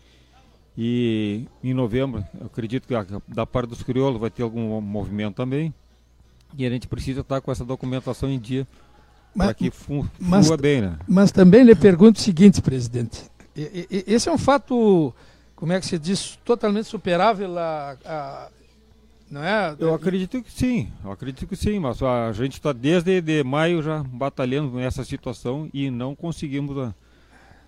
e em novembro, eu acredito que da parte dos crioulos vai ter algum movimento também. E a gente precisa estar com essa documentação em dia para que flua bem, né? Mas também lhe pergunto o seguinte, presidente. Esse é um fato, como é que se diz, totalmente superável a não é? Eu acredito que sim, mas a gente está desde de maio já batalhando nessa situação e não conseguimos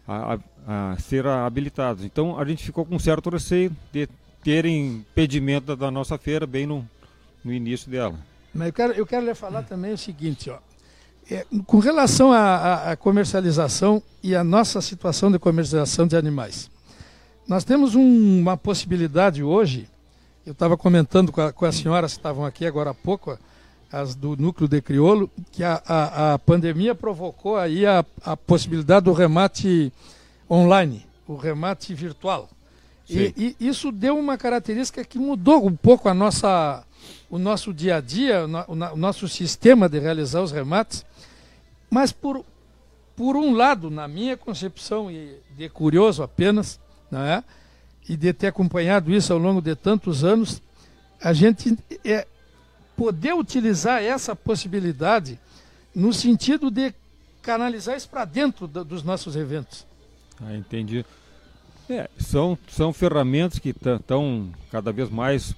a ser habilitados. Então a gente ficou com certo receio de terem impedimento da nossa feira bem no início dela. Mas eu quero lhe falar também o seguinte, ó. Com relação à comercialização e à nossa situação de comercialização de animais, nós temos uma possibilidade hoje. Eu estava comentando com as senhoras que estavam aqui agora há pouco, as do Núcleo de Crioulo, que a pandemia provocou aí a possibilidade do remate online, o remate virtual. E isso deu uma característica que mudou um pouco o nosso dia a dia, o nosso sistema de realizar os remates. Mas, por um lado, na minha concepção, e de curioso apenas, não é? E de ter acompanhado isso ao longo de tantos anos, a gente poder utilizar essa possibilidade no sentido de canalizar isso para dentro dos nossos eventos. Ah, entendi. São ferramentas que estão cada vez mais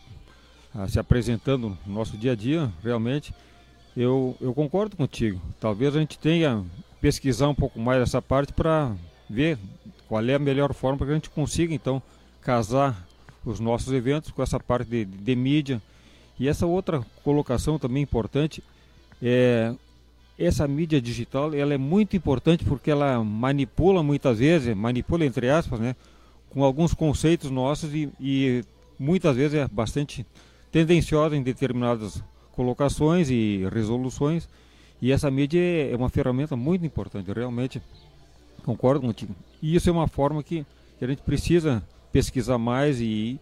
se apresentando no nosso dia a dia, realmente. Eu concordo contigo. Talvez a gente tenha que pesquisar um pouco mais essa parte para ver qual é a melhor forma para que a gente consiga, então, casar os nossos eventos com essa parte de mídia. E essa outra colocação também importante é essa mídia digital. Ela é muito importante porque ela manipula muitas vezes, manipula entre aspas, né, com alguns conceitos nossos e muitas vezes é bastante tendenciosa em determinadas colocações e resoluções. E essa mídia é uma ferramenta muito importante, realmente concordo contigo. E isso é uma forma que a gente precisa pesquisar mais e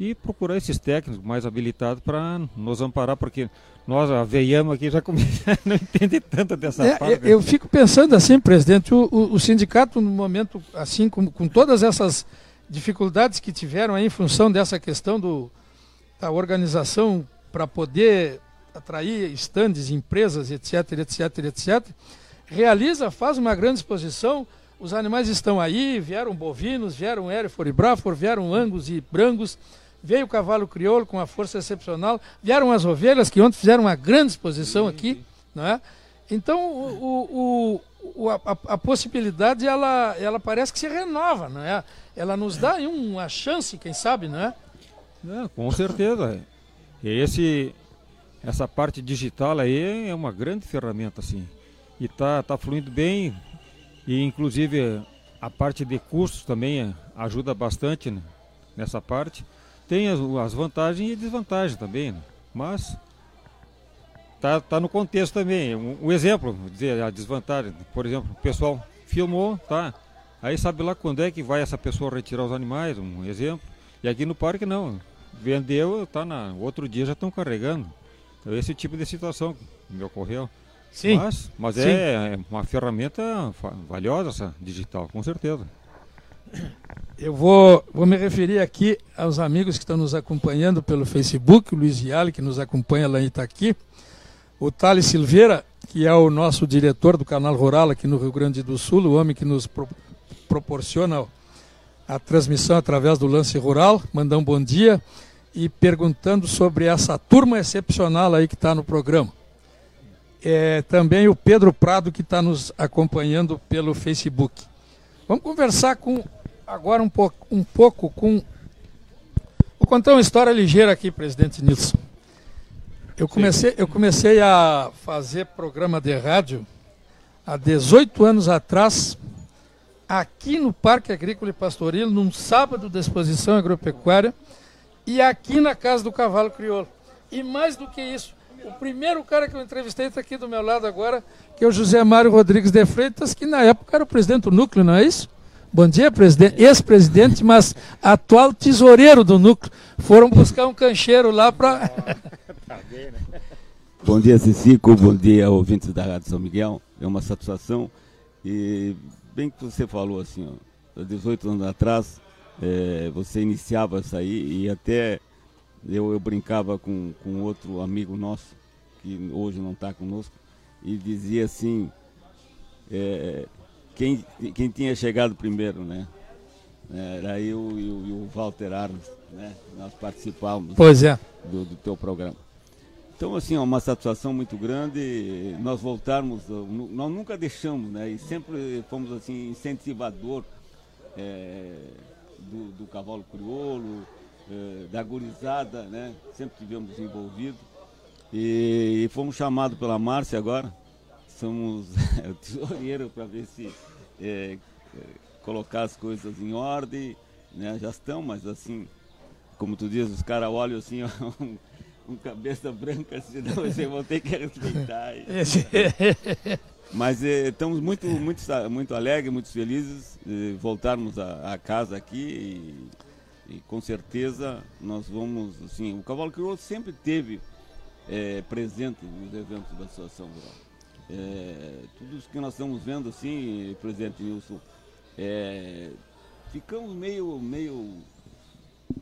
e procurar esses técnicos mais habilitados para nos amparar, porque nós, a veiama aqui, já não entende tanto dessa parte. Eu fico pensando assim, presidente, o sindicato, no momento, assim, com todas essas dificuldades que tiveram aí, em função dessa questão da organização para poder atrair estandes, empresas, etc, etc, etc, realiza, faz uma grande exposição. Os animais estão aí, vieram bovinos, vieram Hereford e Braford, vieram Angus e Brangos, veio o cavalo crioulo com uma força excepcional, vieram as ovelhas, que ontem fizeram uma grande exposição aqui, né? Então, a possibilidade, ela parece que se renova, não é? Ela nos dá uma chance, quem sabe, não é? É, com certeza. Essa parte digital aí é uma grande ferramenta, assim. E tá fluindo bem. E, inclusive, a parte de custos também ajuda bastante, né, nessa parte. Tem as vantagens e desvantagens também, né? Mas tá no contexto também. Um exemplo, dizer, a desvantagem, por exemplo, o pessoal filmou, tá? Aí sabe lá quando é que vai essa pessoa retirar os animais, um exemplo. E aqui no parque não, vendeu, outro dia já estão carregando. Então, esse tipo de situação que me ocorreu. Sim. Mas sim. É uma ferramenta valiosa essa digital, com certeza. Eu vou me referir aqui aos amigos que estão nos acompanhando pelo Facebook, o Luiz Viale, que nos acompanha lá em Itaqui, o Thales Silveira, que é o nosso diretor do Canal Rural aqui no Rio Grande do Sul, o homem que nos proporciona a transmissão através do Lance Rural, mandar um bom dia, e perguntando sobre essa turma excepcional aí que está no programa. Também o Pedro Prado, que está nos acompanhando pelo Facebook. Vamos conversar agora um pouco com... Vou contar uma história ligeira aqui, presidente Nilson. Eu comecei a fazer programa de rádio há 18 anos atrás, aqui no Parque Agrícola e Pastoril, num sábado de exposição agropecuária, e aqui na Casa do Cavalo Crioulo. E mais do que isso, o primeiro cara que eu entrevistei está aqui do meu lado agora, que é o José Mário Rodrigues de Freitas, que na época era o presidente do núcleo, não é isso? Bom dia, presidente, ex-presidente, mas atual tesoureiro do núcleo. Foram buscar um cancheiro lá para... Bom dia, Cicico, bom dia, ouvintes da Rádio São Miguel. É uma satisfação. E bem que você falou assim, ó, 18 anos atrás, você iniciava isso aí, e até... Eu brincava com outro amigo nosso, que hoje não está conosco, e dizia assim, quem tinha chegado primeiro, né? Era eu e o Walter Arnes, né? Nós participávamos, pois é, do teu programa. Então, assim, é uma satisfação muito grande, nós voltarmos, nós nunca deixamos, né? E sempre fomos, assim, incentivador do cavalo crioulo, da gurizada, né? Sempre tivemos envolvido, e fomos chamados pela Márcia agora, somos tesoureiro para ver se colocar as coisas em ordem, né? Já estão, mas assim, como tu diz, os caras olham assim, um cabeça branca, senão vocês vão ter que respeitar. Mas estamos muito alegres, muito felizes de voltarmos à casa aqui, e com certeza nós vamos, assim, o cavalo crioulo sempre esteve presente nos eventos da Associação Rural. Tudo isso que nós estamos vendo, assim, presidente Nilson, ficamos meio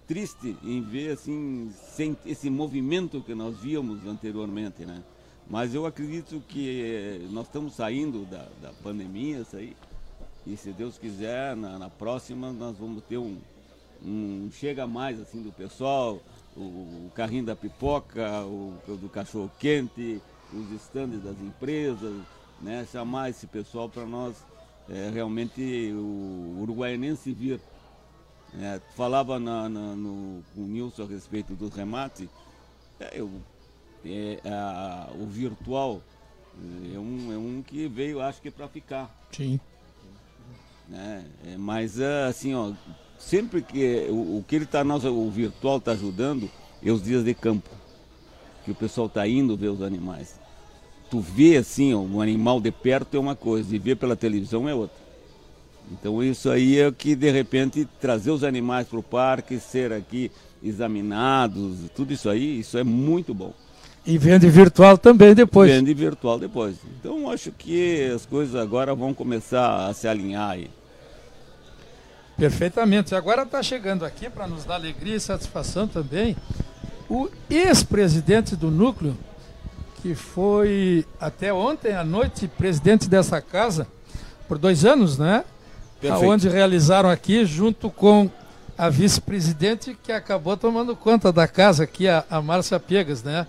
triste em ver, assim, sem esse movimento que nós víamos anteriormente, né? Mas eu acredito que nós estamos saindo da pandemia, isso aí, e se Deus quiser, na próxima nós vamos ter chega mais assim do pessoal, o carrinho da pipoca, o do cachorro quente, os estandes das empresas, né? Chamar esse pessoal para nós, realmente o uruguaianense vir. Falava com o Nilson a respeito do remate, o virtual é um que veio, acho que para ficar. Sim. Mas assim, ó, sempre que o que ele está, o virtual está ajudando é os dias de campo, que o pessoal está indo ver os animais. Tu vê assim, ó, um animal de perto é uma coisa, e ver pela televisão é outra. Então isso aí é que, de repente, trazer os animais para o parque, ser aqui examinados, tudo isso aí, isso é muito bom. E vende virtual também depois. Vende virtual depois. Então acho que as coisas agora vão começar a se alinhar aí. Perfeitamente. Agora está chegando aqui para nos dar alegria e satisfação também o ex-presidente do núcleo, que foi até ontem à noite presidente dessa casa por 2 anos, né? Perfeito. Onde realizaram aqui junto com a vice-presidente que acabou tomando conta da casa aqui, a Márcia Piegas, né?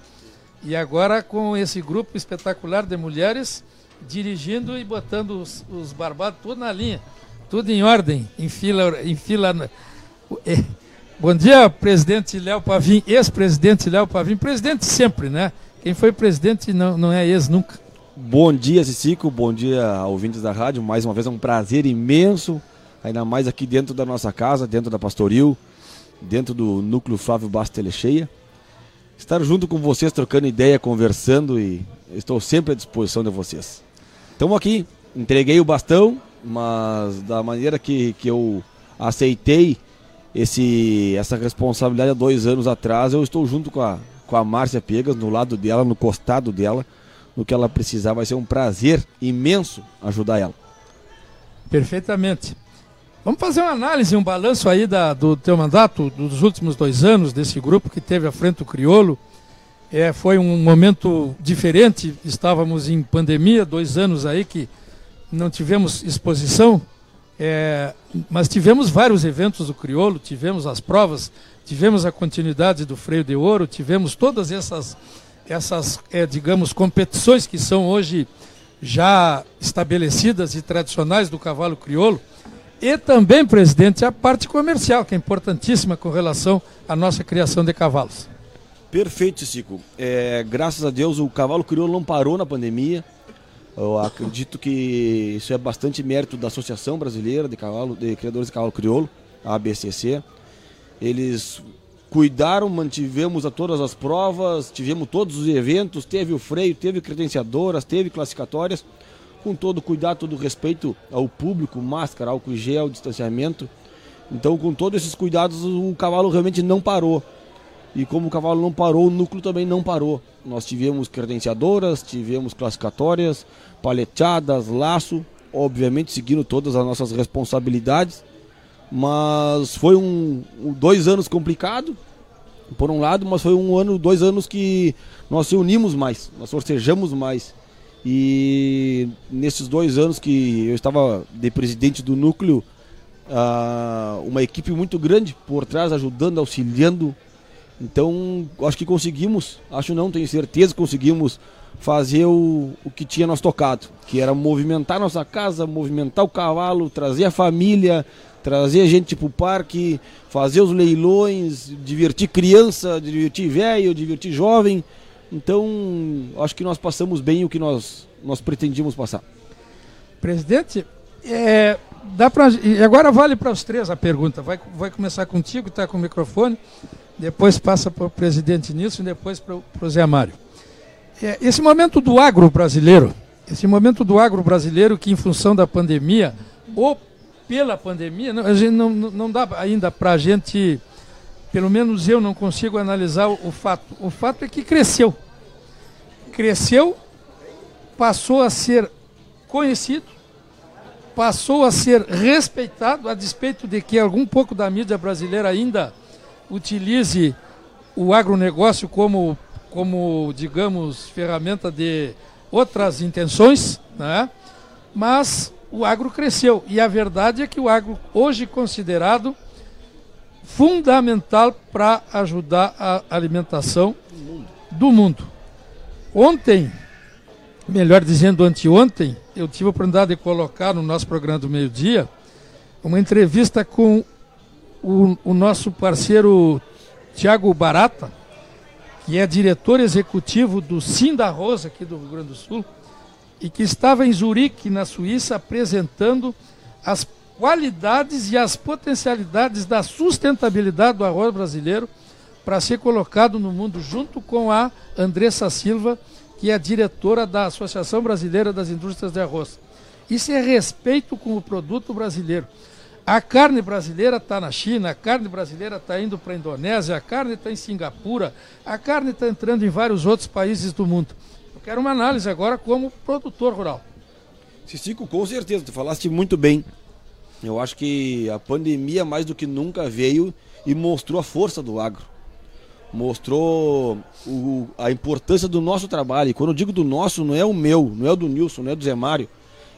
E agora com esse grupo espetacular de mulheres dirigindo e botando os barbados tudo na linha, tudo em ordem, em fila. Em fila. Bom dia, presidente Léo Pavim, ex-presidente Léo Pavim, presidente sempre, né? Quem foi presidente não é ex nunca. Bom dia, Cicico, bom dia, ouvintes da rádio. Mais uma vez é um prazer imenso, ainda mais aqui dentro da nossa casa, dentro da Pastoril, dentro do Núcleo Flávio Bastos Telecheia. Estar junto com vocês, trocando ideia, conversando, e estou sempre à disposição de vocês. Estamos aqui, entreguei o bastão, mas da maneira que eu aceitei essa responsabilidade há 2 anos atrás, eu estou junto com a Márcia Piegas, no lado dela, no costado dela, no que ela precisar. Vai ser um prazer imenso ajudar ela. Perfeitamente. Vamos fazer uma análise, um balanço aí do teu mandato, dos últimos 2 anos, desse grupo que teve à frente o Crioulo. Foi um momento diferente, estávamos em pandemia, 2 anos aí que não tivemos exposição, mas tivemos vários eventos do Crioulo, tivemos as provas, tivemos a continuidade do Freio de Ouro, tivemos todas essas digamos, competições que são hoje já estabelecidas e tradicionais do cavalo crioulo. E também, presidente, a parte comercial, que é importantíssima com relação à nossa criação de cavalos. Perfeito, Cico. Graças a Deus, o cavalo crioulo não parou na pandemia. Eu acredito que isso é bastante mérito da Associação Brasileira de Criadores de Cavalo Crioulo, a ABCC. Eles cuidaram, mantivemos a todas as provas, tivemos todos os eventos, teve o freio, teve credenciadoras, teve classificatórias, com todo cuidado, todo respeito ao público, máscara, álcool gel, distanciamento. Então, com todos esses cuidados, o cavalo realmente não parou. E como o cavalo não parou, o núcleo também não parou. Nós tivemos credenciadoras, tivemos classificatórias, paleteadas, laço, obviamente seguindo todas as nossas responsabilidades. Mas foi 2 anos complicado, por um lado, mas foi 2 anos que nós se unimos mais, nós forcejamos mais. E nesses 2 anos que eu estava de presidente do núcleo, uma equipe muito grande por trás, ajudando, auxiliando. Então, acho que conseguimos, tenho certeza que conseguimos fazer o que tinha nos tocado, que era movimentar nossa casa, movimentar o cavalo, trazer a família, trazer a gente para o parque, fazer os leilões, divertir criança, divertir velho, divertir jovem. Então, acho que nós passamos bem o que nós pretendíamos passar. Presidente, agora vale para os três a pergunta. Vai começar contigo, está com o microfone, depois passa para o presidente Nilson e depois para o Zé Mário. Esse momento do agro brasileiro, que em função da pandemia, ou pela pandemia, não dá ainda para a gente... Pelo menos eu não consigo analisar o fato. O fato é que cresceu. Cresceu, passou a ser conhecido, passou a ser respeitado, a despeito de que algum pouco da mídia brasileira ainda utilize o agronegócio como digamos, ferramenta de outras intenções, né? Mas o agro cresceu. E a verdade é que o agro, hoje considerado fundamental para ajudar a alimentação do mundo. Ontem, melhor dizendo anteontem, eu tive a oportunidade de colocar no nosso programa do meio-dia uma entrevista com o nosso parceiro Tiago Barata, que é diretor executivo do Sindarroz aqui do Rio Grande do Sul, e que estava em Zurique, na Suíça, apresentando as qualidades e as potencialidades da sustentabilidade do arroz brasileiro para ser colocado no mundo, junto com a Andressa Silva, que é a diretora da Associação Brasileira das Indústrias de Arroz. Isso é respeito com o produto brasileiro. A carne brasileira está na China, a carne brasileira está indo para a Indonésia, a carne está em Singapura, a carne está entrando em vários outros países do mundo. Eu quero uma análise agora como produtor rural. Cistico, com certeza, tu falaste muito bem. Eu acho que a pandemia mais do que nunca veio e mostrou a força do agro. Mostrou a importância do nosso trabalho. E quando eu digo do nosso, não é o meu, não é o do Nilson, não é do Zé Mário.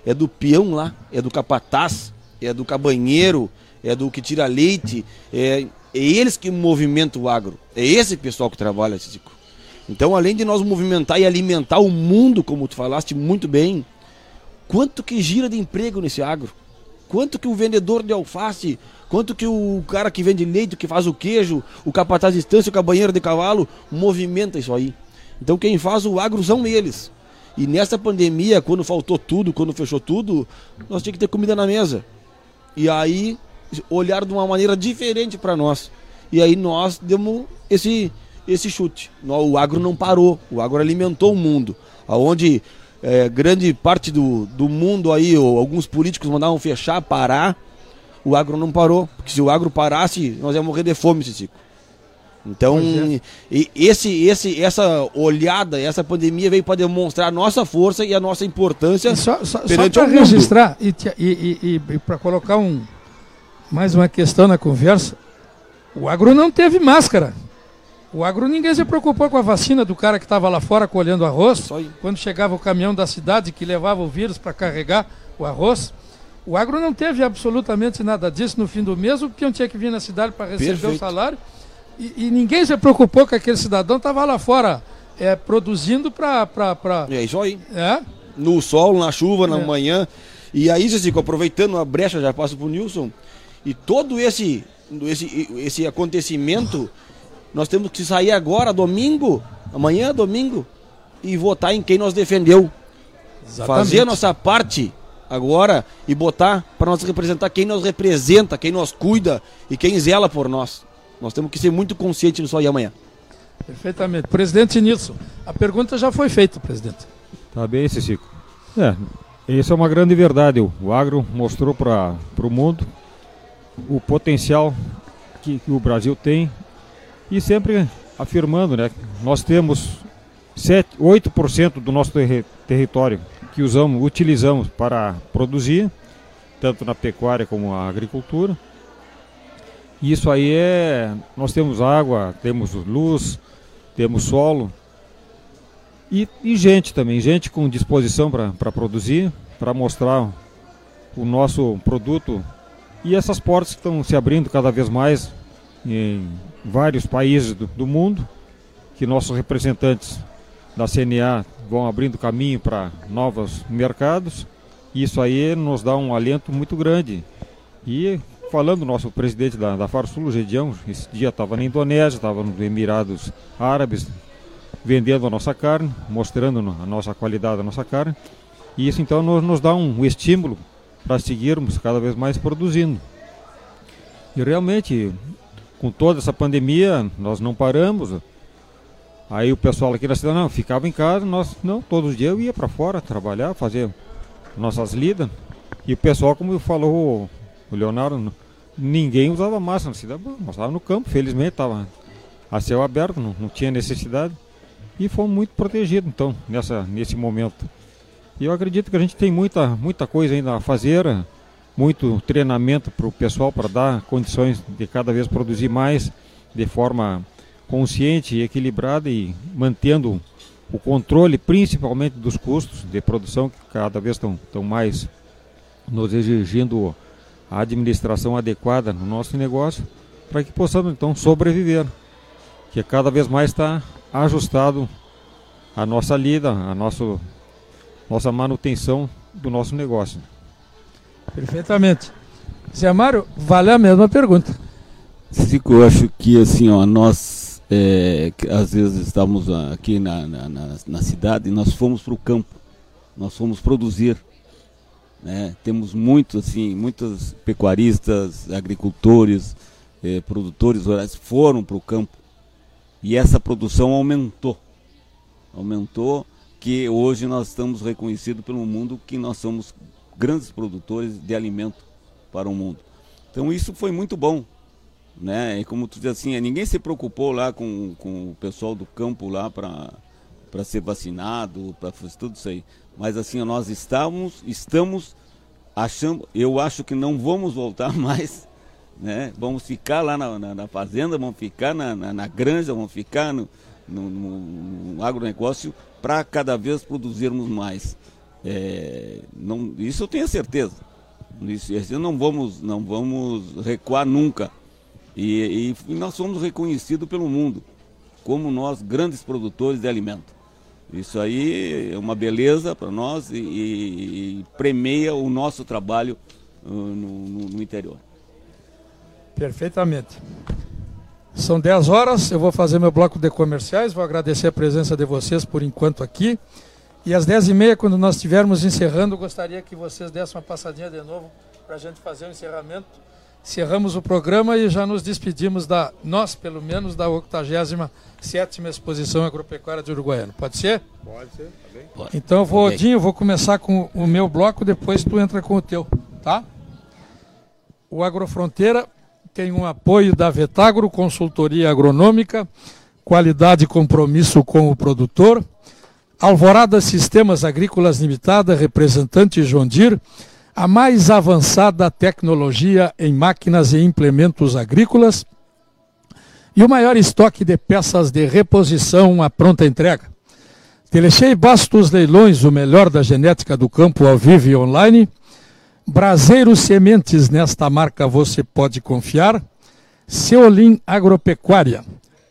É do peão lá, é do capataz, é do cabanheiro, é do que tira leite. É eles que movimentam o agro. É esse pessoal que trabalha, Cistico. Então, além de nós movimentar e alimentar o mundo, como tu falaste muito bem, quanto que gira de emprego nesse agro? Quanto que o vendedor de alface, quanto que o cara que vende leite, que faz o queijo, o capataz de estância, o cabanheiro de cavalo, movimenta isso aí. Então quem faz o agro são eles. E nessa pandemia, quando faltou tudo, quando fechou tudo, nós tínhamos que ter comida na mesa. E aí olharam de uma maneira diferente para nós. E aí nós demos esse chute. O agro não parou, o agro alimentou o mundo. Aonde... grande parte do mundo aí, ou alguns políticos mandavam fechar, parar, o agro não parou, porque se o agro parasse, nós ia morrer de fome, Cistico. Então, essa olhada, essa pandemia veio para demonstrar a nossa força e a nossa importância perante o mundo. Só para registrar e para colocar mais uma questão na conversa, o agro não teve máscara. O agro, ninguém se preocupou com a vacina do cara que estava lá fora colhendo arroz, quando chegava o caminhão da cidade que levava o vírus para carregar o arroz. O agro não teve absolutamente nada disso. No fim do mês, o peão tinha que vir na cidade para receber o salário. E ninguém se preocupou que aquele cidadão estava lá fora produzindo para... É isso aí. É? No sol, na chuva, na manhã. E aí, Cistico, aproveitando a brecha, já passo para o Nilson. E todo esse acontecimento... Nós temos que sair agora, domingo, amanhã, domingo, e votar em quem nós defendeu. Exatamente. Fazer a nossa parte agora e botar para nós representar quem nos representa, quem nos cuida e quem zela por nós. Nós temos que ser muito conscientes disso aí amanhã. Perfeitamente. Presidente Nilson, a pergunta já foi feita, presidente. Tá bem, Cistico. Isso é uma grande verdade. O agro mostrou para o mundo o potencial que o Brasil tem. E sempre afirmando, nós temos 8% do nosso território que utilizamos para produzir, tanto na pecuária como na agricultura. E isso aí nós temos água, temos luz, temos solo e gente também, gente com disposição para produzir, para mostrar o nosso produto. E essas portas que estão se abrindo cada vez mais em vários países do mundo, que nossos representantes da CNA vão abrindo caminho para novos mercados. Isso aí nos dá um alento muito grande. E falando, nosso presidente da Farsul, o Gedião, esse dia estava na Indonésia, estava nos Emirados Árabes, vendendo a nossa carne, mostrando a nossa qualidade da nossa carne. E isso então nos dá um estímulo para seguirmos cada vez mais produzindo. E realmente... Com toda essa pandemia, nós não paramos. Aí o pessoal aqui na cidade não ficava em casa, nós não, todos os dias eu ia para fora trabalhar, fazer nossas lidas. E o pessoal, como falou o Leonardo, ninguém usava máscara na cidade. Bom, nós estávamos no campo, felizmente estava a céu aberto, não tinha necessidade. E fomos muito protegidos, então, nesse momento. E eu acredito que a gente tem muita coisa ainda a fazer. Muito treinamento para o pessoal, para dar condições de cada vez produzir mais de forma consciente e equilibrada e mantendo o controle principalmente dos custos de produção, que cada vez estão mais nos exigindo a administração adequada no nosso negócio, para que possamos então sobreviver, que cada vez mais está ajustado a nossa lida, a nossa manutenção do nosso negócio. Perfeitamente. Zé Mário, vale a mesma pergunta. Cistico, eu acho que assim, nós às vezes estamos aqui na cidade e nós fomos para o campo, nós fomos produzir. Temos muitos pecuaristas, agricultores, produtores rurais foram para o campo e essa produção aumentou, que hoje nós estamos reconhecidos pelo mundo que nós somos grandes produtores de alimento para o mundo. Então isso foi muito bom, né? E como tu diz assim, ninguém se preocupou lá com o pessoal do campo lá para ser vacinado, para fazer tudo isso aí. Mas assim, nós estamos achando, eu acho que não vamos voltar mais, né? Vamos ficar lá na fazenda, vamos ficar na granja, vamos ficar no agronegócio para cada vez produzirmos mais. Isso eu tenho certeza. Isso não vamos recuar nunca. E nós somos reconhecidos pelo mundo como nós grandes produtores de alimento. Isso aí é uma beleza para nós e premia o nosso trabalho no interior. Perfeitamente. São 10 horas, eu vou fazer meu bloco de comerciais, vou agradecer a presença de vocês por enquanto aqui. E às 10h30, quando nós estivermos encerrando, eu gostaria que vocês dessem uma passadinha de novo para a gente fazer o encerramento. Encerramos o programa e já nos despedimos da 87ª Exposição Agropecuária de Uruguaiana. Pode ser? Pode ser, tá bem. Pode. Então, Odinho, vou começar com o meu bloco, depois tu entra com o teu, tá? O Agrofronteira tem um apoio da Vitagro Consultoria Agronômica, qualidade e compromisso com o produtor. Alvorada Sistemas Agrícolas Limitada, representante John Deere, a mais avançada tecnologia em máquinas e implementos agrícolas e o maior estoque de peças de reposição à pronta entrega. Telecheia e Bastos Leilões, o melhor da genética do campo ao vivo e online. Braseiro Sementes, nesta marca você pode confiar. Seolim Agropecuária,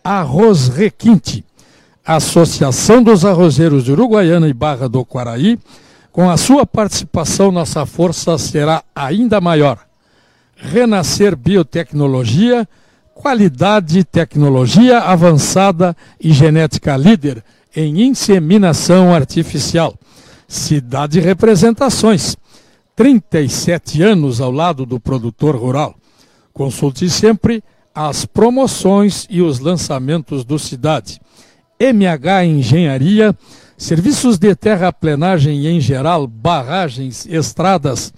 Arroz Requinte. Associação dos Arrozeiros de Uruguaiana e Barra do Quaraí, com a sua participação nossa força será ainda maior. Renascer Biotecnologia, qualidade, tecnologia avançada e genética líder em inseminação artificial. Cidade Representações, 37 anos ao lado do produtor rural. Consulte sempre as promoções e os lançamentos do Cidade. MH Engenharia, serviços de terraplenagem em geral, barragens, estradas,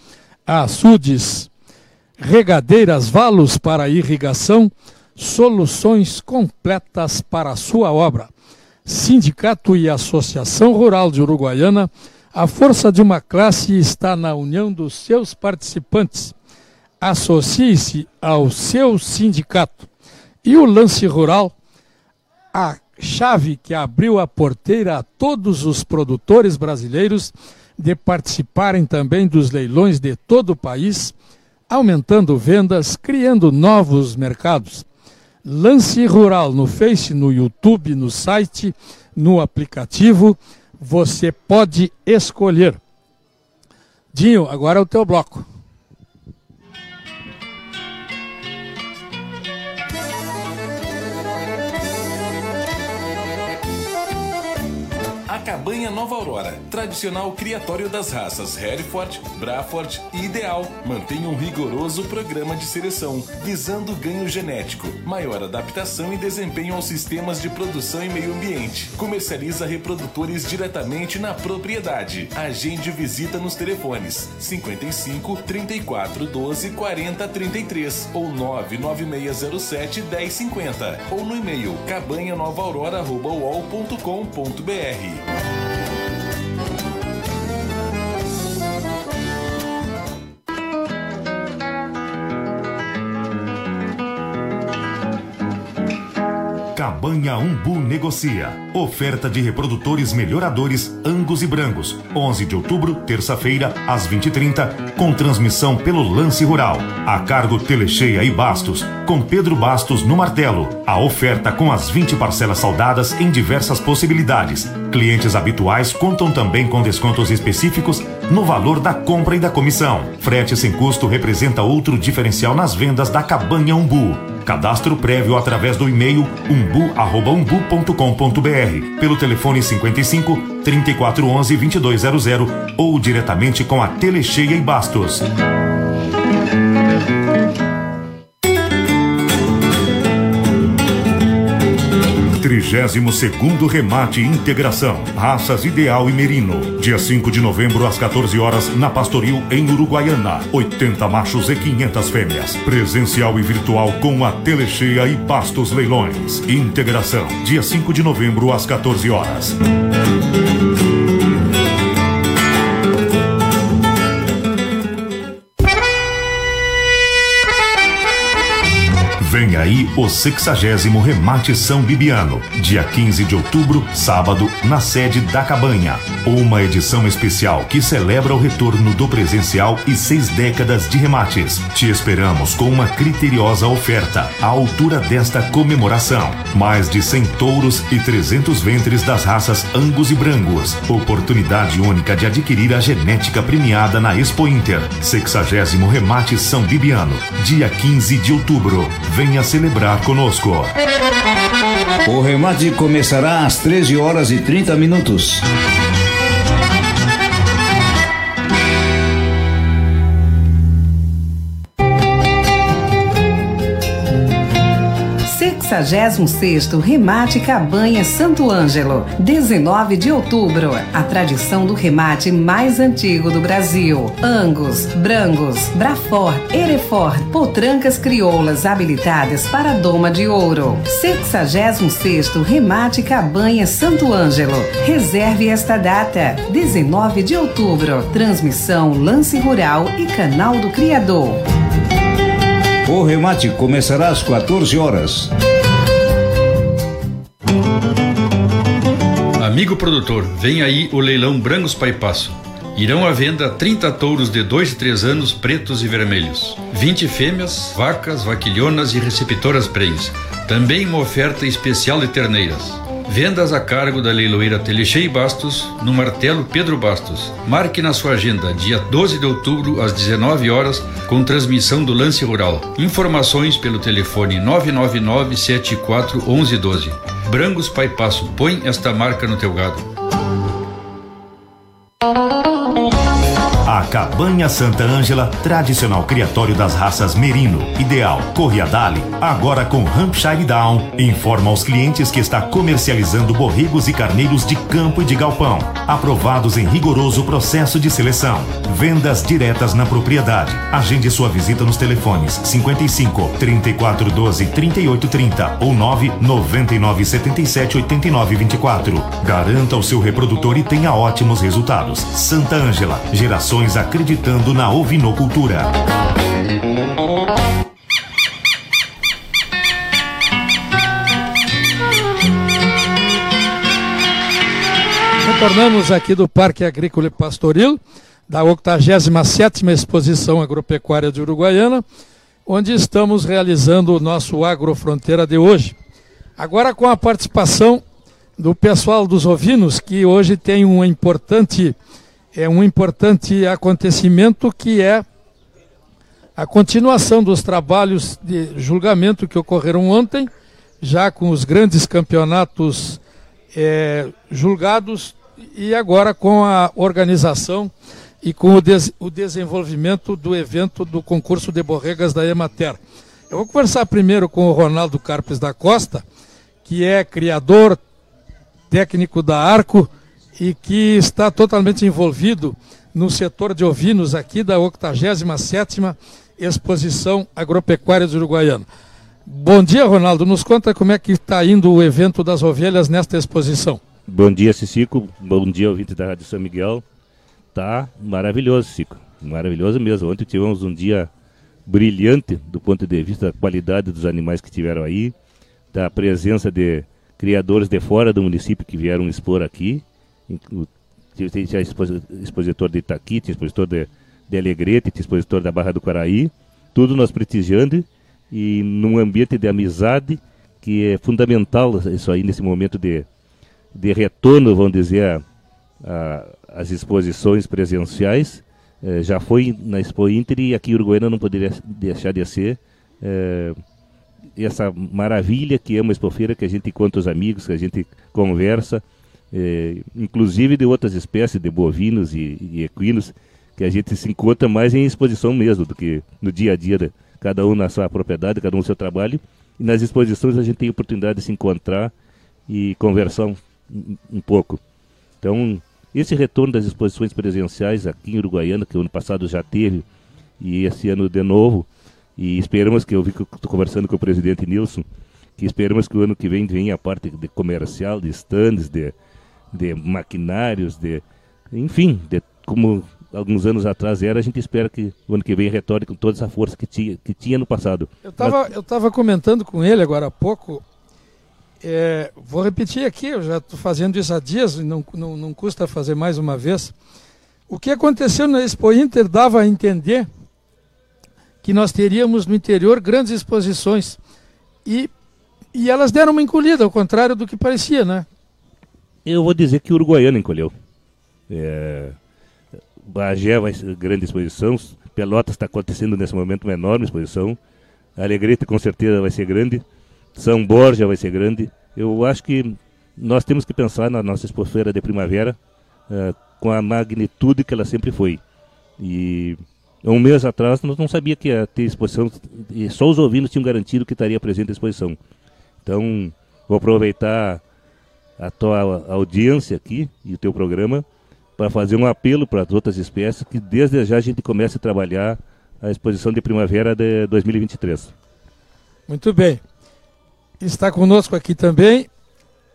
açudes, regadeiras, valos para irrigação, soluções completas para a sua obra. Sindicato e Associação Rural de Uruguaiana, a força de uma classe está na união dos seus participantes. Associe-se ao seu sindicato. E o Lance Rural, a chave que abriu a porteira a todos os produtores brasileiros de participarem também dos leilões de todo o país, aumentando vendas, criando novos mercados. Lance Rural no Face, no YouTube, no site, no aplicativo, você pode escolher. Dinho, agora é o teu bloco. Cabanha Nova Aurora, tradicional criatório das raças Hereford, Braford e Ideal, mantém um rigoroso programa de seleção, visando ganho genético, maior adaptação e desempenho aos sistemas de produção e meio ambiente. Comercializa reprodutores diretamente na propriedade. Agende visita nos telefones 55 34 12 40 33 ou 99607 1050 ou no e-mail cabanhanovaaurora@uol.com.br. Cabanha Umbu negocia. Oferta de reprodutores melhoradores Angus e Brancos. 11 de outubro, terça-feira, às 20h30, com transmissão pelo Lance Rural. A cargo Telecheia e Bastos, com Pedro Bastos no martelo. A oferta com as 20 parcelas saldadas em diversas possibilidades. Clientes habituais contam também com descontos específicos no valor da compra e da comissão. Frete sem custo representa outro diferencial nas vendas da Cabanha Umbu. Cadastro prévio através do e-mail umbu@umbu.com.br, pelo telefone 55 3411 2200 ou diretamente com a Telecheia e Bastos. 32º Remate Integração, raças Ideal e Merino. Dia 5 de novembro, às 14 horas, na Pastoril, em Uruguaiana. 80 machos e 500 fêmeas. Presencial e virtual com a Telecheia e Bastos Leilões. Integração, dia 5 de novembro, às 14 horas. Vem aí o 60º Remate São Bibiano, dia 15 de outubro, sábado, na sede da Cabanha. Uma edição especial que celebra o retorno do presencial e 6 décadas de remates. Te esperamos com uma criteriosa oferta à altura desta comemoração. Mais de 100 touros e 300 ventres das raças Angus e Brangus. Oportunidade única de adquirir a genética premiada na Expo Inter. 60º Remate São Bibiano, dia 15 de outubro. Venha celebrar conosco. O remate começará às 13 horas e 30 minutos. Sexagésimo sexto Remate Cabanha Santo Ângelo, 19 de outubro. A tradição do remate mais antigo do Brasil. Angus, Brangus, Brafor, Erefor, potrancas crioulas habilitadas para a doma de ouro. 66º Remate Cabanha Santo Ângelo. Reserve esta data, 19 de outubro. Transmissão Lance Rural e Canal do Criador. O remate começará às 14 horas. Amigo produtor, vem aí o leilão Brangos Paipasso. Irão à venda 30 touros de 2 e 3 anos pretos e vermelhos, 20 fêmeas, vacas, vaquilhonas e receptoras prenhes. Também uma oferta especial de terneiras. Vendas a cargo da leiloeira Telecheia e Bastos, no Martelo Pedro Bastos. Marque na sua agenda, dia 12 de outubro, às 19 horas, com transmissão do Lance Rural. Informações pelo telefone 999-74-1112. Brangos Paipasso, põe esta marca no teu gado. A Cabanha Santa Ângela, tradicional criatório das raças Merino, Ideal, Corriadale, agora com Hampshire Down, informa aos clientes que está comercializando borregos e carneiros de campo e de galpão, aprovados em rigoroso processo de seleção. Vendas diretas na propriedade. Agende sua visita nos telefones 55 3412 3830 ou 999 77 89 24. Garanta o seu reprodutor e tenha ótimos resultados. Santa Ângela, gerações acreditando na ovinocultura. Retornamos aqui do Parque Agrícola e Pastoril, da 87ª Exposição Agropecuária de Uruguaiana, onde estamos realizando o nosso Agrofronteira de hoje. Agora com a participação do pessoal dos ovinos, que hoje tem um importante acontecimento, que é a continuação dos trabalhos de julgamento que ocorreram ontem, já com os grandes campeonatos julgados, e agora com a organização e com o desenvolvimento do evento do concurso de borregas da EMATER. Eu vou conversar primeiro com o Ronaldo Carpes da Costa, que é criador, técnico da ARCO, e que está totalmente envolvido no setor de ovinos aqui da 87ª Exposição Agropecuária de Uruguaiana. Bom dia, Ronaldo. Nos conta como é que está indo o evento das ovelhas nesta exposição. Bom dia, Cicico. Bom dia, ouvinte da Rádio São Miguel. Tá maravilhoso, Cico. Maravilhoso mesmo. Ontem tivemos um dia brilhante do ponto de vista da qualidade dos animais que tiveram aí, da presença de criadores de fora do município que vieram expor aqui. Tinha expositor de Itaqui, tinha expositor de Alegrete, tinha expositor da Barra do Quaraí, tudo nós prestigiando, e num ambiente de amizade que é fundamental isso aí nesse momento de retorno, vamos dizer, às exposições presenciais. Já foi na Expo Inter e aqui em Uruguaiana não poderia deixar de ser essa maravilha que é uma expofeira, que a gente encontra os amigos, que a gente conversa, inclusive de outras espécies de bovinos e equinos, que a gente se encontra mais em exposição mesmo do que no dia a dia, cada um na sua propriedade, cada um no seu trabalho, e nas exposições a gente tem a oportunidade de se encontrar e conversar um pouco. Então, esse retorno das exposições presenciais aqui em Uruguaiana, que o ano passado já teve, e esse ano de novo, e esperamos que, eu vi que estou conversando com o presidente Nilson, que esperamos que o ano que vem venha a parte de comercial, de stands, de maquinários, enfim, como alguns anos atrás era, a gente espera que o ano que vem retorne com toda essa força que tinha no passado. Eu estava comentando com ele agora há pouco, vou repetir aqui, eu já estou fazendo isso há dias, não custa fazer mais uma vez. O que aconteceu na Expo Inter dava a entender que nós teríamos no interior grandes exposições, e elas deram uma encolhida, ao contrário do que parecia, né? Eu vou dizer que o Uruguaiana encolheu. Bagé vai ser grande exposição, Pelotas está acontecendo nesse momento uma enorme exposição, Alegrete com certeza vai ser grande, São Borja vai ser grande. Eu acho que nós temos que pensar na nossa expofeira de primavera com a magnitude que ela sempre foi. E um mês atrás nós não sabíamos que ia ter exposição, e só os ouvintes tinham garantido que estaria presente a exposição. Então vou aproveitar a tua audiência aqui e o teu programa para fazer um apelo para as outras espécies que desde já a gente comece a trabalhar a exposição de primavera de 2023. Muito bem. Está conosco aqui também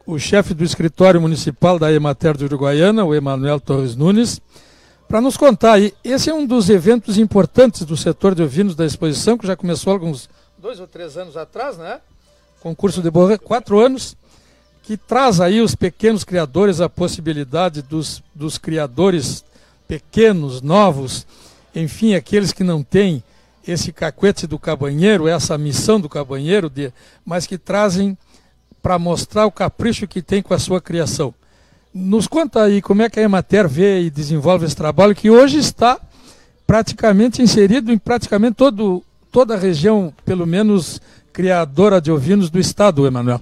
o chefe do escritório municipal da EMATER de Uruguaiana, o Emanuel Torres Nunes, para nos contar aí. Esse é um dos eventos importantes do setor de ovinos da exposição, que já começou alguns 2 ou 3 anos atrás, né? Concurso de Borré, 4 anos, que traz aí os pequenos criadores, a possibilidade dos criadores pequenos, novos, enfim, aqueles que não têm esse cacuete do cabanheiro, essa missão do cabanheiro, mas que trazem para mostrar o capricho que tem com a sua criação. Nos conta aí como é que a EMATER vê e desenvolve esse trabalho, que hoje está praticamente inserido em praticamente toda a região, pelo menos criadora de ovinos do estado, Emanuel.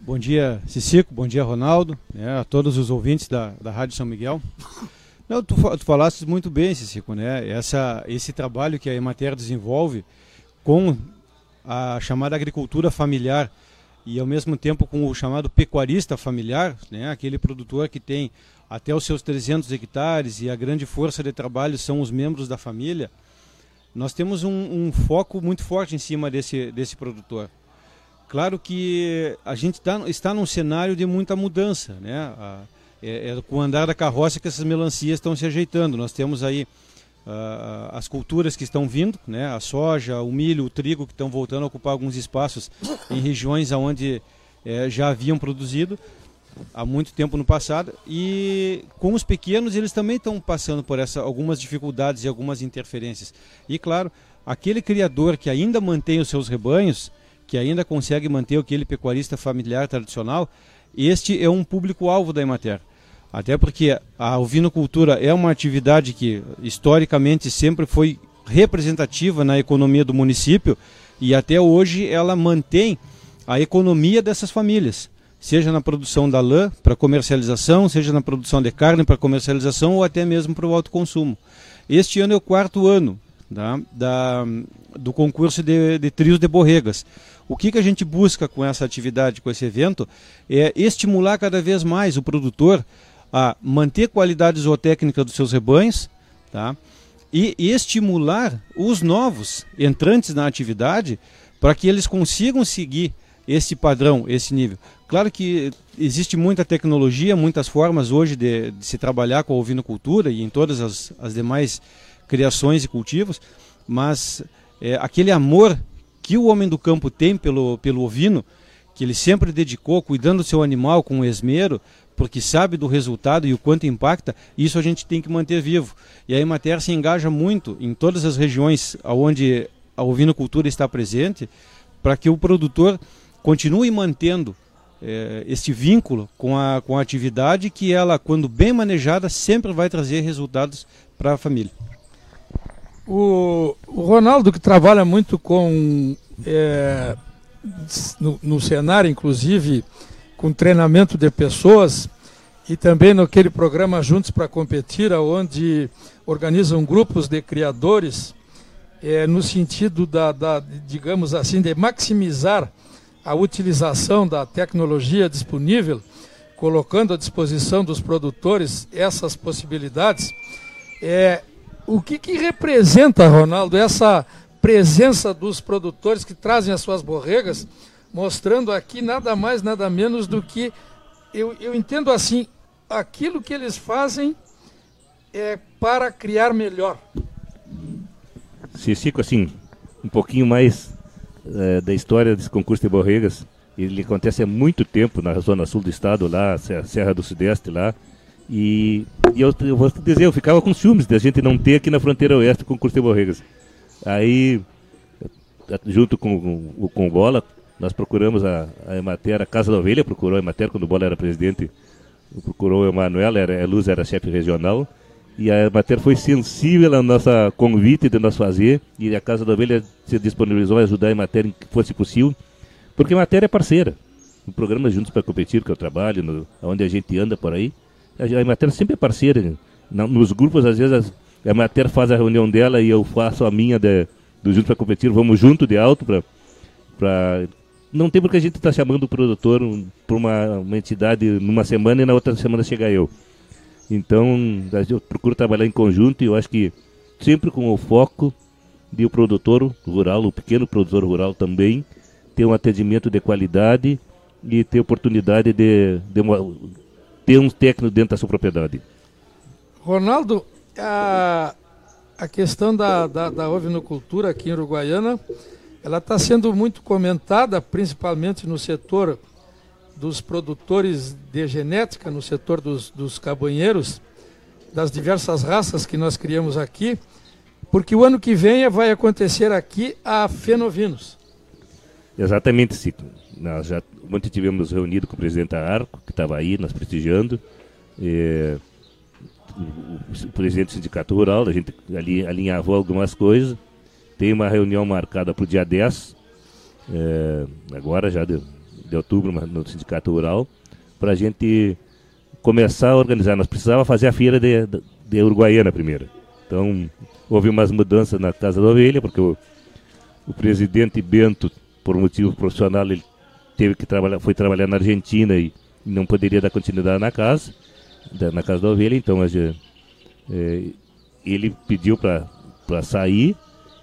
Bom dia, Cicico, bom dia, Ronaldo, a todos os ouvintes da Rádio São Miguel. Não, tu falaste muito bem, Cicico, né? Esse trabalho que a EMATER desenvolve com a chamada agricultura familiar e, ao mesmo tempo, com o chamado pecuarista familiar, né? Aquele produtor que tem até os seus 300 hectares e a grande força de trabalho são os membros da família. Nós temos um foco muito forte em cima desse produtor. Claro que a gente está num cenário de muita mudança, né? Com o andar da carroça que essas melancias estão se ajeitando. Nós temos aí as culturas que estão vindo, né? A soja, o milho, o trigo, que estão voltando a ocupar alguns espaços em regiões onde já haviam produzido há muito tempo no passado. E com os pequenos, eles também estão passando por algumas dificuldades e algumas interferências. E claro, aquele criador que ainda mantém os seus rebanhos, que ainda consegue manter aquele pecuarista familiar tradicional, este é um público-alvo da EMATER. Até porque a ovinocultura é uma atividade que, historicamente, sempre foi representativa na economia do município e até hoje ela mantém a economia dessas famílias, seja na produção da lã para comercialização, seja na produção de carne para comercialização ou até mesmo para o autoconsumo. Este ano é o 4º ano do concurso de trios de borregas. O que a gente busca com essa atividade, com esse evento, é estimular cada vez mais o produtor a manter qualidade zootécnica dos seus rebanhos, tá? E estimular os novos entrantes na atividade para que eles consigam seguir esse padrão, esse nível. Claro que existe muita tecnologia, muitas formas hoje de se trabalhar com a ovinocultura e em todas as demais criações e cultivos, mas aquele amor que o homem do campo tem pelo ovino, que ele sempre dedicou, cuidando do seu animal com esmero, porque sabe do resultado e o quanto impacta, isso a gente tem que manter vivo. E a EMATER se engaja muito em todas as regiões onde a ovinocultura está presente, para que o produtor continue mantendo este vínculo com a atividade, que ela, quando bem manejada, sempre vai trazer resultados para a família. O Ronaldo, que trabalha muito com no cenário, inclusive, com treinamento de pessoas, e também naquele programa Juntos para Competir, onde organizam grupos de criadores, no sentido digamos assim, de maximizar a utilização da tecnologia disponível, colocando à disposição dos produtores essas possibilidades. O que representa, Ronaldo, essa presença dos produtores que trazem as suas borregas, mostrando aqui nada mais, nada menos do que, eu entendo assim, aquilo que eles fazem é para criar melhor. Se Chico, assim, um pouquinho mais da história desse concurso de borregas, ele acontece há muito tempo na zona sul do estado, lá, Serra do Sudeste, lá, e eu vou te dizer, eu ficava com ciúmes da gente não ter aqui na fronteira oeste o concurso de borregas. Aí, junto com o Bola, nós procuramos a EMATER, a Casa da Ovelha procurou a EMATER, quando o Bola era presidente, procurou o Emanuel, a Luz era chefe regional, e a EMATER foi sensível ao nosso convite de nós fazer, e a Casa da Ovelha se disponibilizou a ajudar a EMATER em que fosse possível, porque a EMATER é parceira. O programa Juntos para Competir, que eu trabalho, onde a gente anda por aí, a EMATER sempre é parceira. Nos grupos, às vezes, a EMATER faz a reunião dela e eu faço a minha do Juntos para Competir, vamos junto de alto para... Não tem porque a gente está chamando o produtor para uma entidade numa semana e na outra semana chega eu. Então, eu procuro trabalhar em conjunto e eu acho que sempre com o foco de o produtor rural, o pequeno produtor rural também, ter um atendimento de qualidade e ter oportunidade de ter um técnico dentro da sua propriedade. Ronaldo, a questão da ovinocultura aqui em Uruguaiana, ela está sendo muito comentada, principalmente no setor dos produtores de genética, no setor dos cabanheiros, das diversas raças que nós criamos aqui, porque o ano que vem vai acontecer aqui a Fenovinos. Exatamente, Cito. Nós já ontem tivemos reunido com o presidente Arco, que estava aí, nós prestigiando, o presidente do Sindicato Rural, a gente ali alinhavou algumas coisas. Tem uma reunião marcada para o dia 10, agora já de outubro, no Sindicato Rural, para a gente começar a organizar. Nós precisávamos fazer a feira de Uruguaiana primeiro. Então, houve umas mudanças na Casa da Ovelha, porque o presidente Bento, por motivo profissional, ele foi trabalhar na Argentina e não poderia dar continuidade na casa da Ovelha. Então, ele pediu para sair.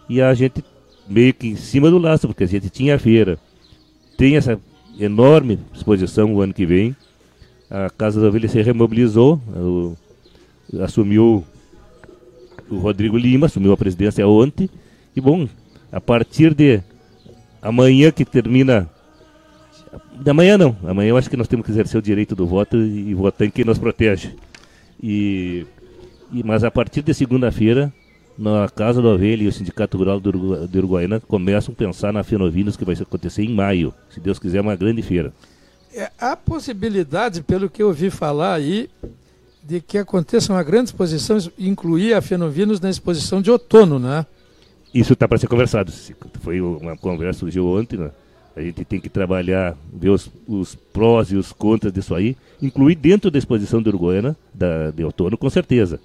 E a gente meio que em cima do laço, porque a gente tinha a feira. Tem essa enorme exposição o ano que vem. A Casa da Ovelha se remobilizou, assumiu o Rodrigo Lima, assumiu a presidência ontem. E bom, a partir de amanhã que termina... Amanhã eu acho que nós temos que exercer o direito do voto e votar em quem nos protege. Mas a partir de segunda-feira... Na Casa da Ovelha e o Sindicato Rural de Uruguaiana começam a pensar na Fenovinos, que vai acontecer em maio. Se Deus quiser, uma grande feira. Há possibilidade, pelo que eu ouvi falar aí, de que aconteça uma grande exposição, incluir a Fenovinos na exposição de outono, né? Isso está para ser conversado. Foi uma conversa que surgiu ontem, né? A gente tem que trabalhar, ver os prós e os contras disso aí. Incluir dentro da exposição de Uruguaiana, de outono, com certeza.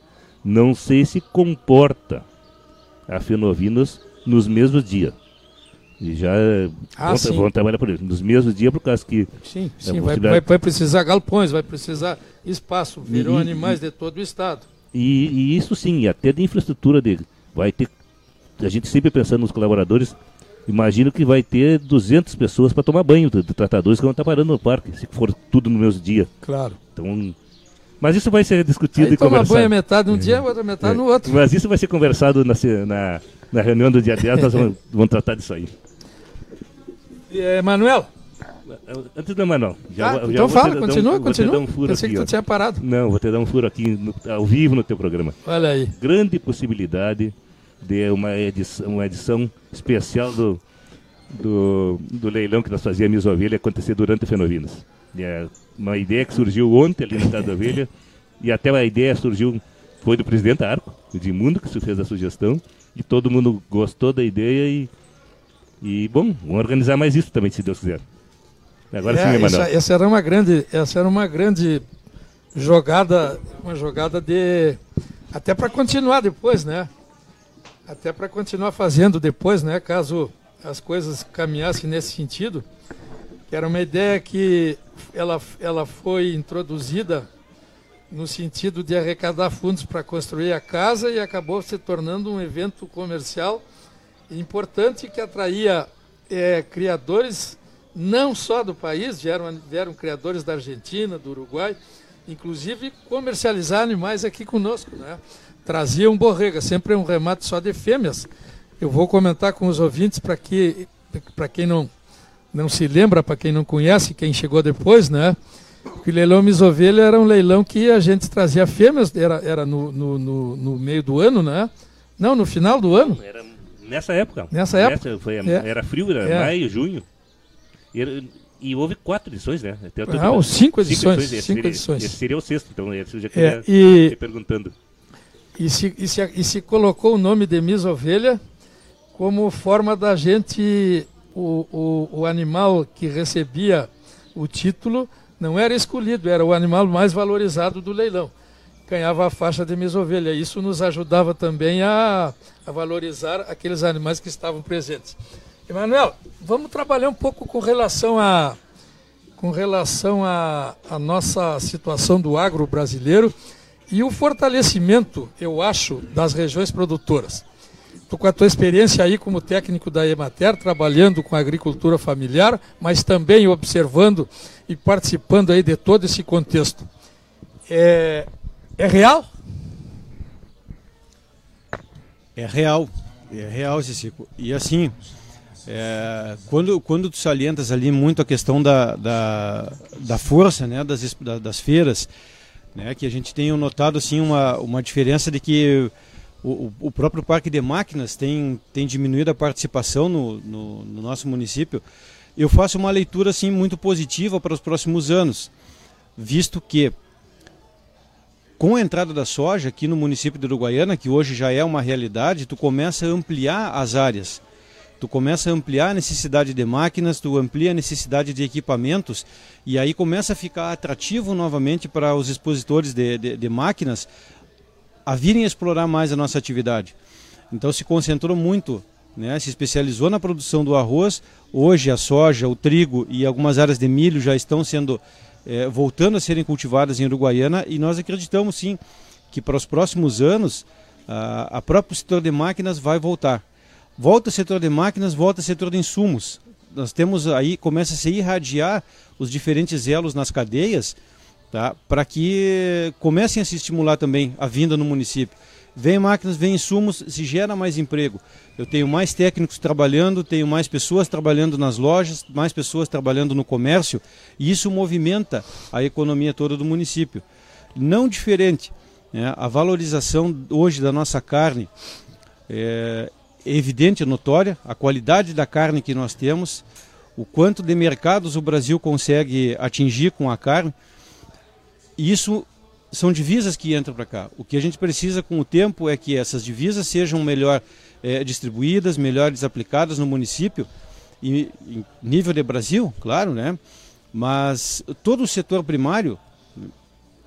Não sei se comporta a Fenovinos nos mesmos dias. E já vão trabalhar por isso. Nos mesmos dias, por causa que... Sim, vai precisar galpões, vai precisar espaço. Virou animais de todo o estado. E isso sim, até de infraestrutura dele. Vai ter... A gente sempre pensando nos colaboradores, imagino que vai ter 200 pessoas para tomar banho, de tratadores que vão estar parando no parque, se for tudo no mesmo dia. Claro. Então... Mas isso vai ser discutido e conversado. Toma banho metade num dia, outra metade no outro. Mas isso vai ser conversado na reunião do dia 10, nós vamos tratar disso aí. Manuel? Antes do Manuel. Então fala, continua. Pensei que tu tinha parado. Não, vou te dar um furo aqui, ao vivo no teu programa. Olha aí. Grande possibilidade de uma edição especial do leilão que nós fazíamos Minhas Ovelhas acontecer durante o Fenovinos. Uma ideia que surgiu ontem ali no Estado da Ovelha, e até a ideia foi do presidente Arco, o Edmundo, que fez a sugestão, e todo mundo gostou da ideia bom, vamos organizar mais isso também, se Deus quiser. Agora sim, Emanuel. Essa era uma grande jogada, uma jogada de... Até para continuar depois, né? Até para continuar fazendo depois, né? Caso as coisas caminhassem nesse sentido. Era uma ideia que ela foi introduzida no sentido de arrecadar fundos para construir a casa e acabou se tornando um evento comercial importante que atraía criadores não só do país, vieram criadores da Argentina, do Uruguai, inclusive comercializar animais aqui conosco, né? Traziam borrega, sempre um remate só de fêmeas. Eu vou comentar com os ouvintes para que, para quem não se lembra, para quem não conhece, quem chegou depois, né? Que o leilão Mis Ovelha era um leilão que a gente trazia fêmeas, era no meio do ano, né? Não, no final do ano. Era nessa época. Era frio, era maio, junho. E houve 4 edições, né? Até 5 edições. Esse seria o sexto, então. Esse já queria te perguntando. E se colocou o nome de Mis Ovelha como forma da gente... O animal que recebia o título não era escolhido, era o animal mais valorizado do leilão. Ganhava a faixa de Mis Ovelha. Isso nos ajudava também a valorizar aqueles animais que estavam presentes. Emanuel, vamos trabalhar um pouco com relação à nossa situação do agro brasileiro e o fortalecimento, eu acho, das regiões produtoras. Com a tua experiência aí como técnico da EMATER, trabalhando com a agricultura familiar, mas também observando e participando aí de todo esse contexto. É real? É real, Cicico. E assim, quando tu salientas ali muito a questão da força, né, das feiras, né, que a gente tem notado assim, uma diferença de que o próprio parque de máquinas tem diminuído a participação no nosso município. Eu faço uma leitura assim, muito positiva para os próximos anos, visto que com a entrada da soja aqui no município de Uruguaiana, que hoje já é uma realidade, tu começa a ampliar as áreas, tu começa a ampliar a necessidade de máquinas, tu amplia a necessidade de equipamentos e aí começa a ficar atrativo novamente para os expositores de máquinas a virem explorar mais a nossa atividade. Então se concentrou muito, né? Se especializou na produção do arroz, hoje a soja, o trigo e algumas áreas de milho já estão sendo, voltando a serem cultivadas em Uruguaiana, e nós acreditamos sim que para os próximos anos a próprio setor de máquinas vai voltar. Volta o setor de máquinas, volta o setor de insumos. Nós temos aí, começa a se irradiar os diferentes elos nas cadeias, tá? Para que comecem a se estimular também a vinda no município. Vem máquinas, vem insumos, se gera mais emprego. Eu tenho mais técnicos trabalhando, tenho mais pessoas trabalhando nas lojas, mais pessoas trabalhando no comércio, e isso movimenta a economia toda do município. Não diferente, né? A valorização hoje da nossa carne é evidente, notória, a qualidade da carne que nós temos, o quanto de mercados o Brasil consegue atingir com a carne. E isso são divisas que entram para cá. O que a gente precisa com o tempo é que essas divisas sejam melhor distribuídas, melhores aplicadas no município, e em nível de Brasil, claro, né? Mas todo o setor primário,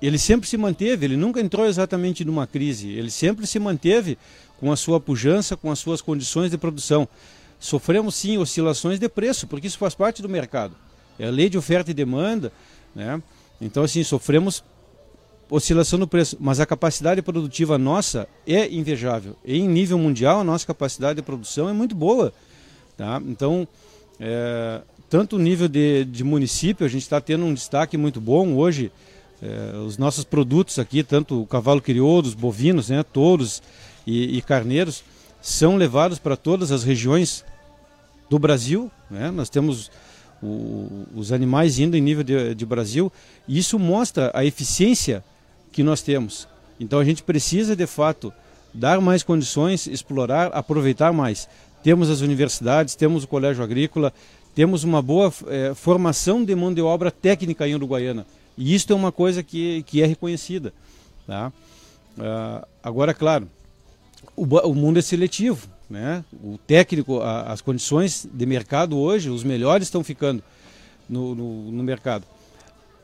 ele sempre se manteve, ele nunca entrou exatamente numa crise, ele sempre se manteve com a sua pujança, com as suas condições de produção. Sofremos sim oscilações de preço, porque isso faz parte do mercado. É a lei de oferta e demanda, né? Então, assim, sofremos oscilação no preço, mas a capacidade produtiva nossa é invejável. Em nível mundial, a nossa capacidade de produção é muito boa, tá? Então, tanto o nível de município, a gente está tendo um destaque muito bom hoje. Os nossos produtos aqui, tanto o cavalo crioulo, os bovinos, né, touros e carneiros, são levados para todas as regiões do Brasil, né? Nós temos... os animais indo em nível de Brasil, e isso mostra a eficiência que nós temos. Então a gente precisa, de fato, dar mais condições, explorar, aproveitar mais. Temos as universidades, temos o colégio agrícola, temos uma boa formação de mão de obra técnica em Uruguaiana, e isso é uma coisa que é reconhecida, tá? Agora, claro, o mundo é seletivo, né? O técnico, as condições de mercado hoje, os melhores estão ficando no mercado.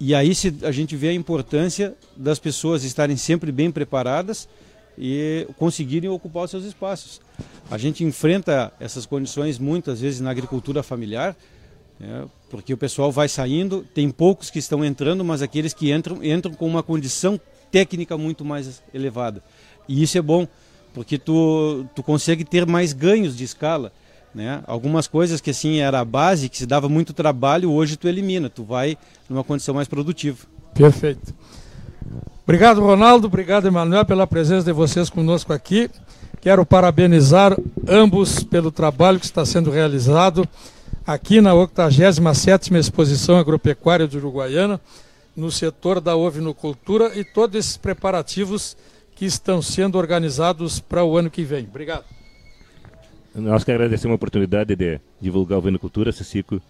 E aí a gente vê a importância das pessoas estarem sempre bem preparadas e conseguirem ocupar os seus espaços. A gente enfrenta essas condições muitas vezes na agricultura familiar, Porque o pessoal vai saindo, tem poucos que estão entrando, mas aqueles que entram, entram com uma condição técnica muito mais elevada. E isso é bom, porque tu consegue ter mais ganhos de escala, né? Algumas coisas que assim era a base, que se dava muito trabalho, hoje tu elimina, tu vai numa condição mais produtiva. Perfeito. Obrigado, Ronaldo, obrigado, Emanuel, pela presença de vocês conosco aqui. Quero parabenizar ambos pelo trabalho que está sendo realizado aqui na 87ª Exposição Agropecuária de Uruguaiana, no setor da ovinocultura, e todos esses preparativos que estão sendo organizados para o ano que vem. Obrigado. Nós que agradecemos a oportunidade de divulgar a ovinocultura, Cicico,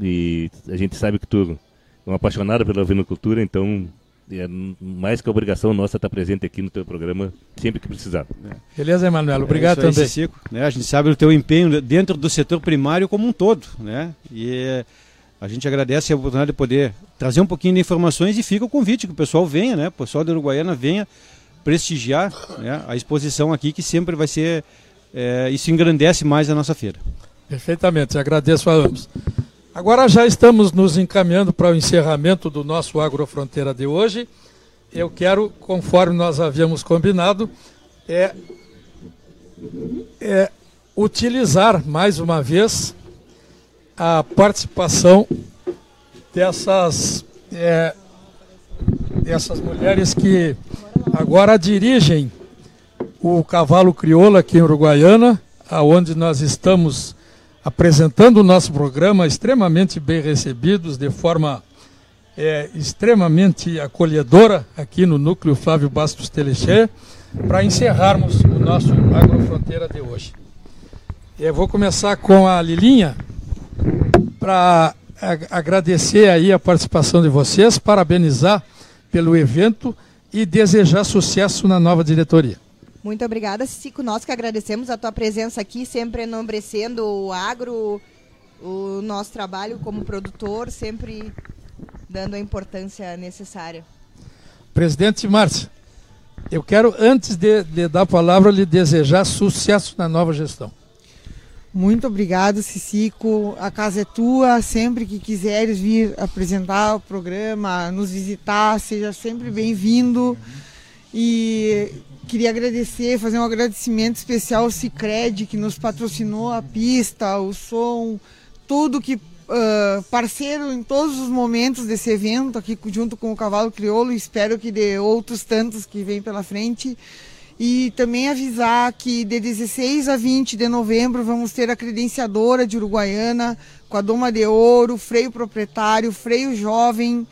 e a gente sabe que tu é um apaixonado pela ovinocultura, então é mais que a obrigação nossa estar presente aqui no teu programa sempre que precisar. Beleza, Emanuel. Obrigado também. Cicico, né? A gente sabe o teu empenho dentro do setor primário como um todo, né? E a gente agradece a oportunidade de poder trazer um pouquinho de informações, e fica o convite que o pessoal venha, né? O pessoal da Uruguaiana venha prestigiar, né, a exposição aqui, que sempre vai ser, isso engrandece mais a nossa feira. Perfeitamente, agradeço a ambos. Agora já estamos nos encaminhando para o encerramento do nosso Agrofronteira de hoje. Eu quero, conforme nós havíamos combinado, utilizar mais uma vez a participação dessas mulheres que agora dirigem o Cavalo Crioula aqui em Uruguaiana, aonde nós estamos apresentando o nosso programa, extremamente bem recebidos, de forma extremamente acolhedora aqui no Núcleo Flávio Bastos Telecheia, para encerrarmos o nosso Agrofronteira de hoje. Eu vou começar com a Lilinha, para agradecer aí a participação de vocês, parabenizar pelo evento e desejar sucesso na nova diretoria. Muito obrigada, Cicico. Nós que agradecemos a tua presença aqui, sempre enobrecendo o agro, o nosso trabalho como produtor, sempre dando a importância necessária. Presidente Márcia, eu quero, antes de dar a palavra, lhe desejar sucesso na nova gestão. Muito obrigado, Cicico. A casa é tua, sempre que quiseres vir apresentar o programa, nos visitar, seja sempre bem-vindo. E queria agradecer, fazer um agradecimento especial ao Sicredi, que nos patrocinou a pista, o som, tudo que parceiro em todos os momentos desse evento, aqui junto com o Cavalo Crioulo, e espero que dê outros tantos que vêm pela frente. E também avisar que de 16 a 20 de novembro vamos ter a credenciadora de Uruguaiana, com a Doma de Ouro, freio proprietário, freio jovem,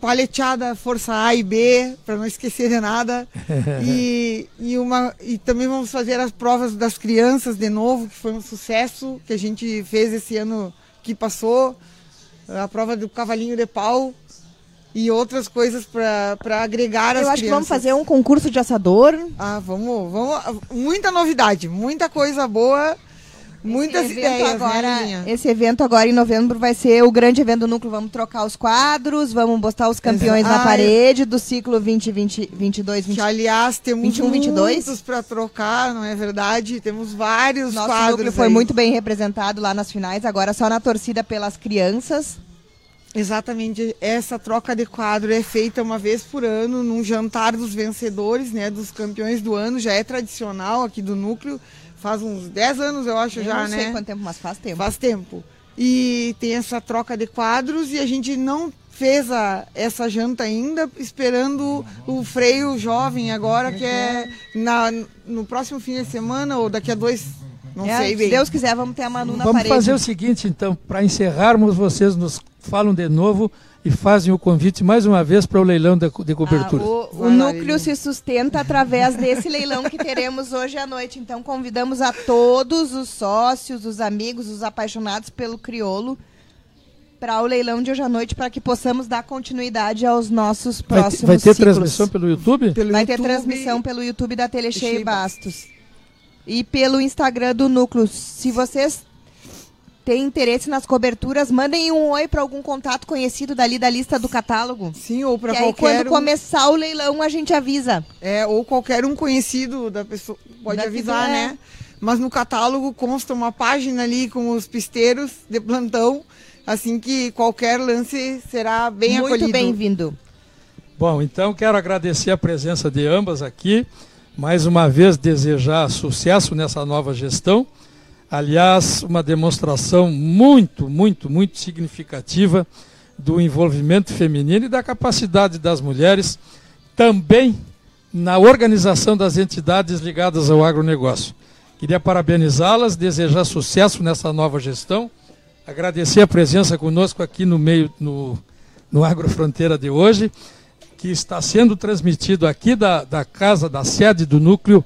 paleteada Força A e B, para não esquecer de nada, e também vamos fazer as provas das crianças de novo, que foi um sucesso que a gente fez esse ano que passou, a prova do cavalinho de pau e outras coisas para agregar as crianças. Eu acho que vamos fazer um concurso de assador. Ah, vamos, muita novidade, muita coisa boa. Muitas ideias agora, né? Esse evento agora em novembro vai ser o grande evento do núcleo. Vamos trocar os quadros, vamos botar os campeões na parede do ciclo 20, 22, 20. Que, aliás, temos 21, 22 para trocar, não é verdade? Temos vários quadros. Nosso núcleo foi muito bem representado lá nas finais, agora só na torcida pelas crianças. Exatamente, essa troca de quadro é feita uma vez por ano, num jantar dos vencedores, né, dos campeões do ano, já é tradicional aqui do núcleo. Faz uns 10 anos, eu acho, já, né? Não sei quanto tempo, mas faz tempo. Faz tempo. E tem essa troca de quadros, e a gente não fez essa janta ainda, esperando o freio jovem agora, que é no próximo fim de semana, ou daqui a dois, não sei bem. Se Deus quiser, vamos ter a Manu na parede. Vamos fazer o seguinte, então, para encerrarmos, vocês nos falam de novo e fazem o convite mais uma vez para o leilão de cobertura. O núcleo se sustenta através desse leilão que teremos hoje à noite. Então convidamos a todos os sócios, os amigos, os apaixonados pelo crioulo para o leilão de hoje à noite, para que possamos dar continuidade aos nossos próximos ciclos. Vai ter transmissão pelo YouTube? Vai ter transmissão pelo YouTube da Telecheia e Bastos. E pelo Instagram do núcleo. Se vocês tem interesse nas coberturas, mandem um oi para algum contato conhecido dali da lista do catálogo. Sim, ou para qualquer aí, quando começar o leilão, a gente avisa. Ou qualquer um conhecido da pessoa pode avisar, né? mas no catálogo consta uma página ali com os pisteiros de plantão, assim que qualquer lance será bem acolhido. Muito bem-vindo. Bom, então quero agradecer a presença de ambas aqui, mais uma vez desejar sucesso nessa nova gestão. Aliás, uma demonstração muito, muito, muito significativa do envolvimento feminino e da capacidade das mulheres também na organização das entidades ligadas ao agronegócio. Queria parabenizá-las, desejar sucesso nessa nova gestão, agradecer a presença conosco aqui no meio, no Agrofronteira de hoje, que está sendo transmitido aqui da casa, da sede do Núcleo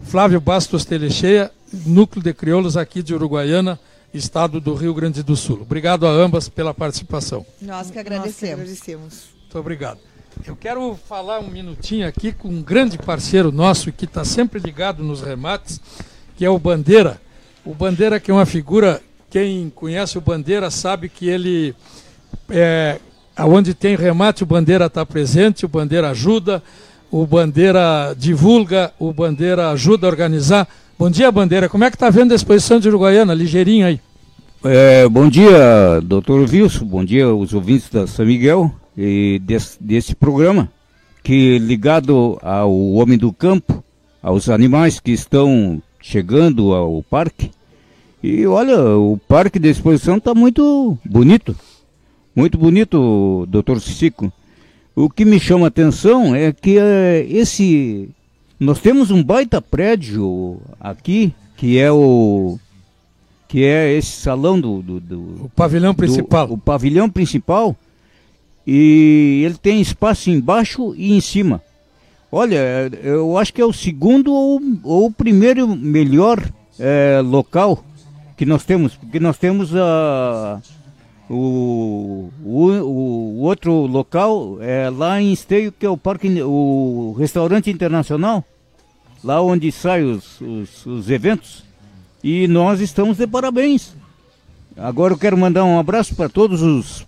Flávio Bastos Telecheia, Núcleo de Crioulos aqui de Uruguaiana, Estado do Rio Grande do Sul. Obrigado a ambas pela participação. Nós que agradecemos. Muito obrigado. Eu quero falar um minutinho aqui com um grande parceiro nosso que está sempre ligado nos remates, que é o Bandeira. O Bandeira, que é uma figura, quem conhece o Bandeira sabe que ele, onde tem remate, o Bandeira está presente, o Bandeira ajuda, o Bandeira divulga, o Bandeira ajuda a organizar. Bom dia, Bandeira. Como é que está vendo a exposição de Uruguaiana? Ligeirinho aí. Bom dia, doutor Wilson. Bom dia aos ouvintes da São Miguel e desse programa, que ligado ao homem do campo, aos animais que estão chegando ao parque. E olha, o parque da exposição está muito bonito. Muito bonito, doutor Cicico. O que me chama a atenção é que nós temos um baita prédio aqui, que é esse salão do pavilhão principal. O pavilhão principal, e ele tem espaço embaixo e em cima. Olha, eu acho que é o segundo ou o primeiro melhor local que nós temos, porque nós temos o outro local lá em Esteio, que é o restaurante internacional, lá onde saem os eventos, e nós estamos de parabéns. Agora eu quero mandar um abraço para todos os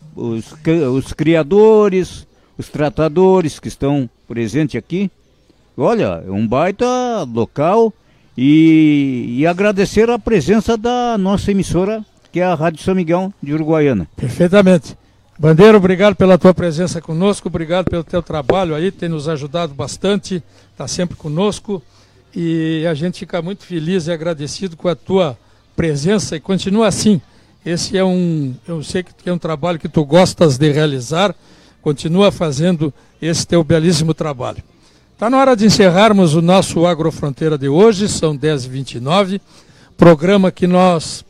criadores, os tratadores que estão presentes aqui. Olha, é um baita local, e agradecer a presença da nossa emissora, que é a Rádio São Miguel de Uruguaiana. Perfeitamente. Bandeira, obrigado pela tua presença conosco, obrigado pelo teu trabalho aí, tem nos ajudado bastante, está sempre conosco, e a gente fica muito feliz e agradecido com a tua presença, e continua assim. Esse é eu sei que é um trabalho que tu gostas de realizar, continua fazendo esse teu belíssimo trabalho. Está na hora de encerrarmos o nosso Agrofronteira de hoje, são 10h29, programa que nós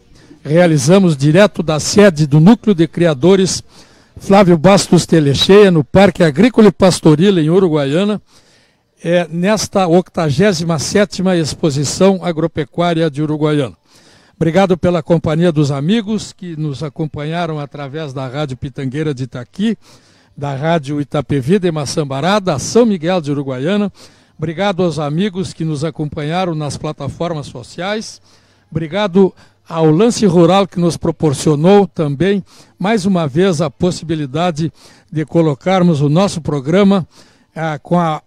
realizamos direto da sede do Núcleo de Criadores Flávio Bastos Telecheia, no Parque Agrícola e Pastoril, em Uruguaiana, nesta 87ª Exposição Agropecuária de Uruguaiana. Obrigado pela companhia dos amigos que nos acompanharam através da Rádio Pitangueira de Itaqui, da Rádio Itapevi de Maçambará, da São Miguel de Uruguaiana. Obrigado aos amigos que nos acompanharam nas plataformas sociais. Obrigado ao Lance Rural, que nos proporcionou também, mais uma vez, a possibilidade de colocarmos o nosso programa com a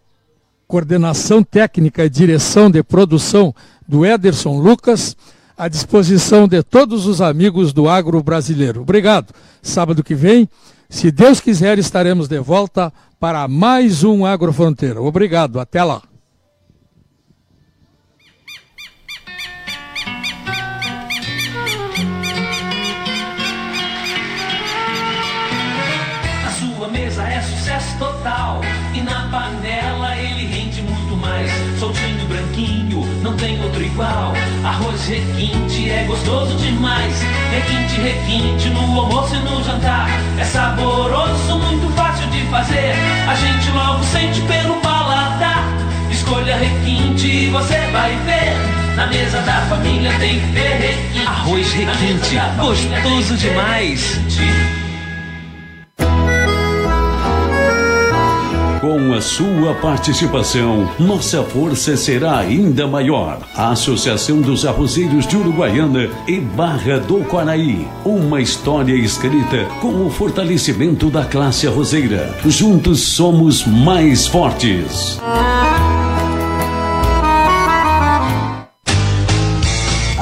coordenação técnica e direção de produção do Ederson Lucas, à disposição de todos os amigos do agro brasileiro. Obrigado. Sábado que vem, se Deus quiser, estaremos de volta para mais um Agrofronteira. Obrigado. Até lá. E na panela ele rende muito mais. Soltinho, branquinho, não tem outro igual. Arroz requinte é gostoso demais. Requinte, requinte, no almoço e no jantar. É saboroso, muito fácil de fazer. A gente logo sente pelo paladar. Escolha requinte e você vai ver. Na mesa da família tem que ter requinte. Arroz requinte, gostoso demais. Com a sua participação, nossa força será ainda maior. A Associação dos Arrozeiros de Uruguaiana e Barra do Quaraí. Uma história escrita com o fortalecimento da classe arrozeira. Juntos somos mais fortes.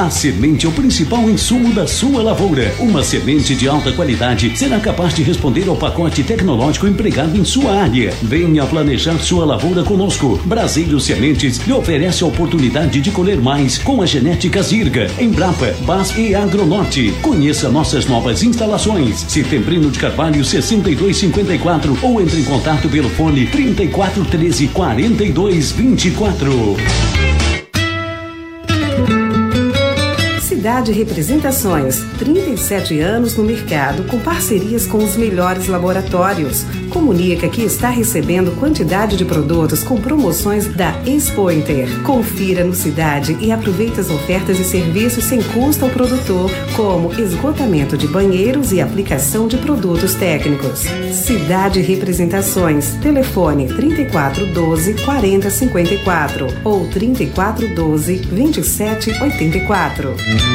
A semente é o principal insumo da sua lavoura. Uma semente de alta qualidade será capaz de responder ao pacote tecnológico empregado em sua área. Venha planejar sua lavoura conosco. Brasileiro Sementes lhe oferece a oportunidade de colher mais com a genética Zirga, Embrapa, Bas e Agronorte. Conheça nossas novas instalações. Setembrino de Carvalho 6254 ou entre em contato pelo fone 3413 4224. Cidade Representações, 37 anos no mercado, com parcerias com os melhores laboratórios. Comunica que está recebendo quantidade de produtos com promoções da Expointer. Confira no Cidade e aproveite as ofertas e serviços sem custo ao produtor, como esgotamento de banheiros e aplicação de produtos técnicos. Cidade Representações, telefone 3412 4054 ou 3412 2784.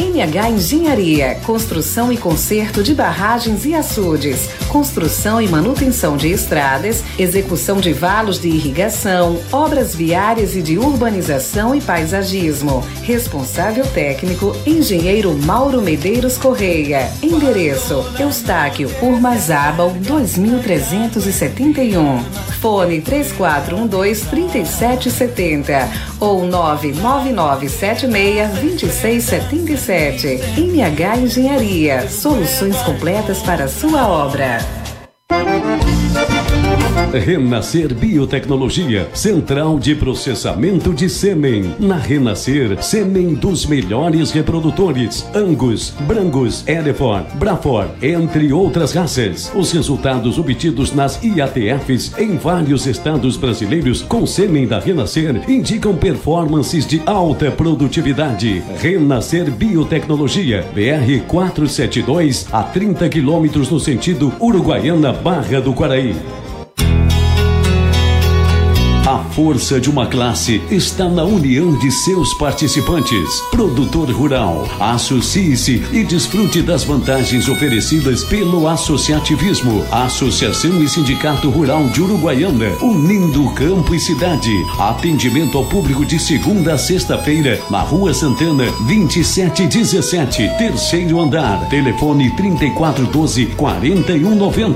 MH Engenharia, construção e conserto de barragens e açudes, construção e manutenção de estradas, execução de valos de irrigação, obras viárias e de urbanização e paisagismo. Responsável técnico, engenheiro Mauro Medeiros Correia. Endereço, Eustáquio Urmazábal, 2371. Fone 3412-3770 ou 99976-2677. MH Engenharia, soluções completas para a sua obra. Renascer Biotecnologia, central de processamento de sêmen. Na Renascer, sêmen dos melhores reprodutores, Angus, Brangus, Hereford, Braford, entre outras raças. Os resultados obtidos nas IATFs em vários estados brasileiros com sêmen da Renascer indicam performances de alta produtividade. Renascer Biotecnologia, BR 472, a 30 quilômetros no sentido Uruguaiana Barra do Quaraí. A força de uma classe está na união de seus participantes. Produtor rural, associe-se e desfrute das vantagens oferecidas pelo associativismo. Associação e Sindicato Rural de Uruguaiana, unindo campo e cidade. Atendimento ao público de segunda a sexta-feira, na Rua Santana, 2717, terceiro andar. Telefone 3412-4190.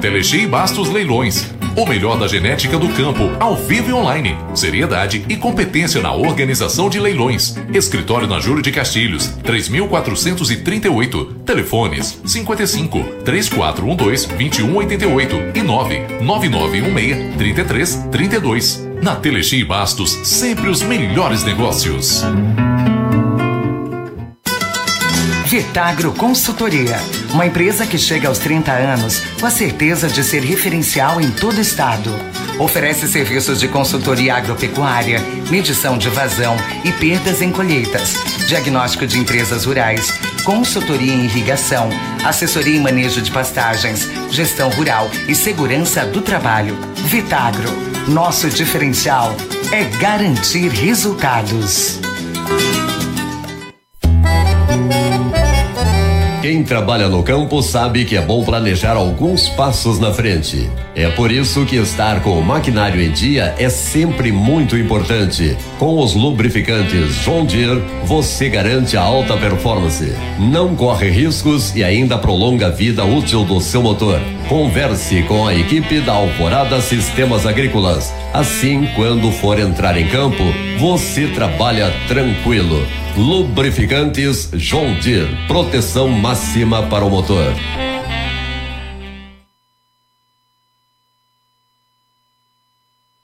Telecheia e Bastos Leilões, o melhor da genética do campo, ao vivo e online. Seriedade e competência na organização de leilões. Escritório na Júlio de Castilhos, 3438. Telefones 55-3412-2188 e 99916-3332. Na Telecheia e Bastos, sempre os melhores negócios. Vitagro Consultoria, uma empresa que chega aos 30 anos com a certeza de ser referencial em todo o estado. Oferece serviços de consultoria agropecuária, medição de vazão e perdas em colheitas, diagnóstico de empresas rurais, consultoria em irrigação, assessoria em manejo de pastagens, gestão rural e segurança do trabalho. Vitagro, nosso diferencial é garantir resultados. Quem trabalha no campo sabe que é bom planejar alguns passos na frente. É por isso que estar com o maquinário em dia é sempre muito importante. Com os lubrificantes John Deere, você garante a alta performance. Não corre riscos e ainda prolonga a vida útil do seu motor. Converse com a equipe da Alvorada Sistemas Agrícolas. Assim, quando for entrar em campo, você trabalha tranquilo. Lubrificantes John Deere, proteção máxima para o motor.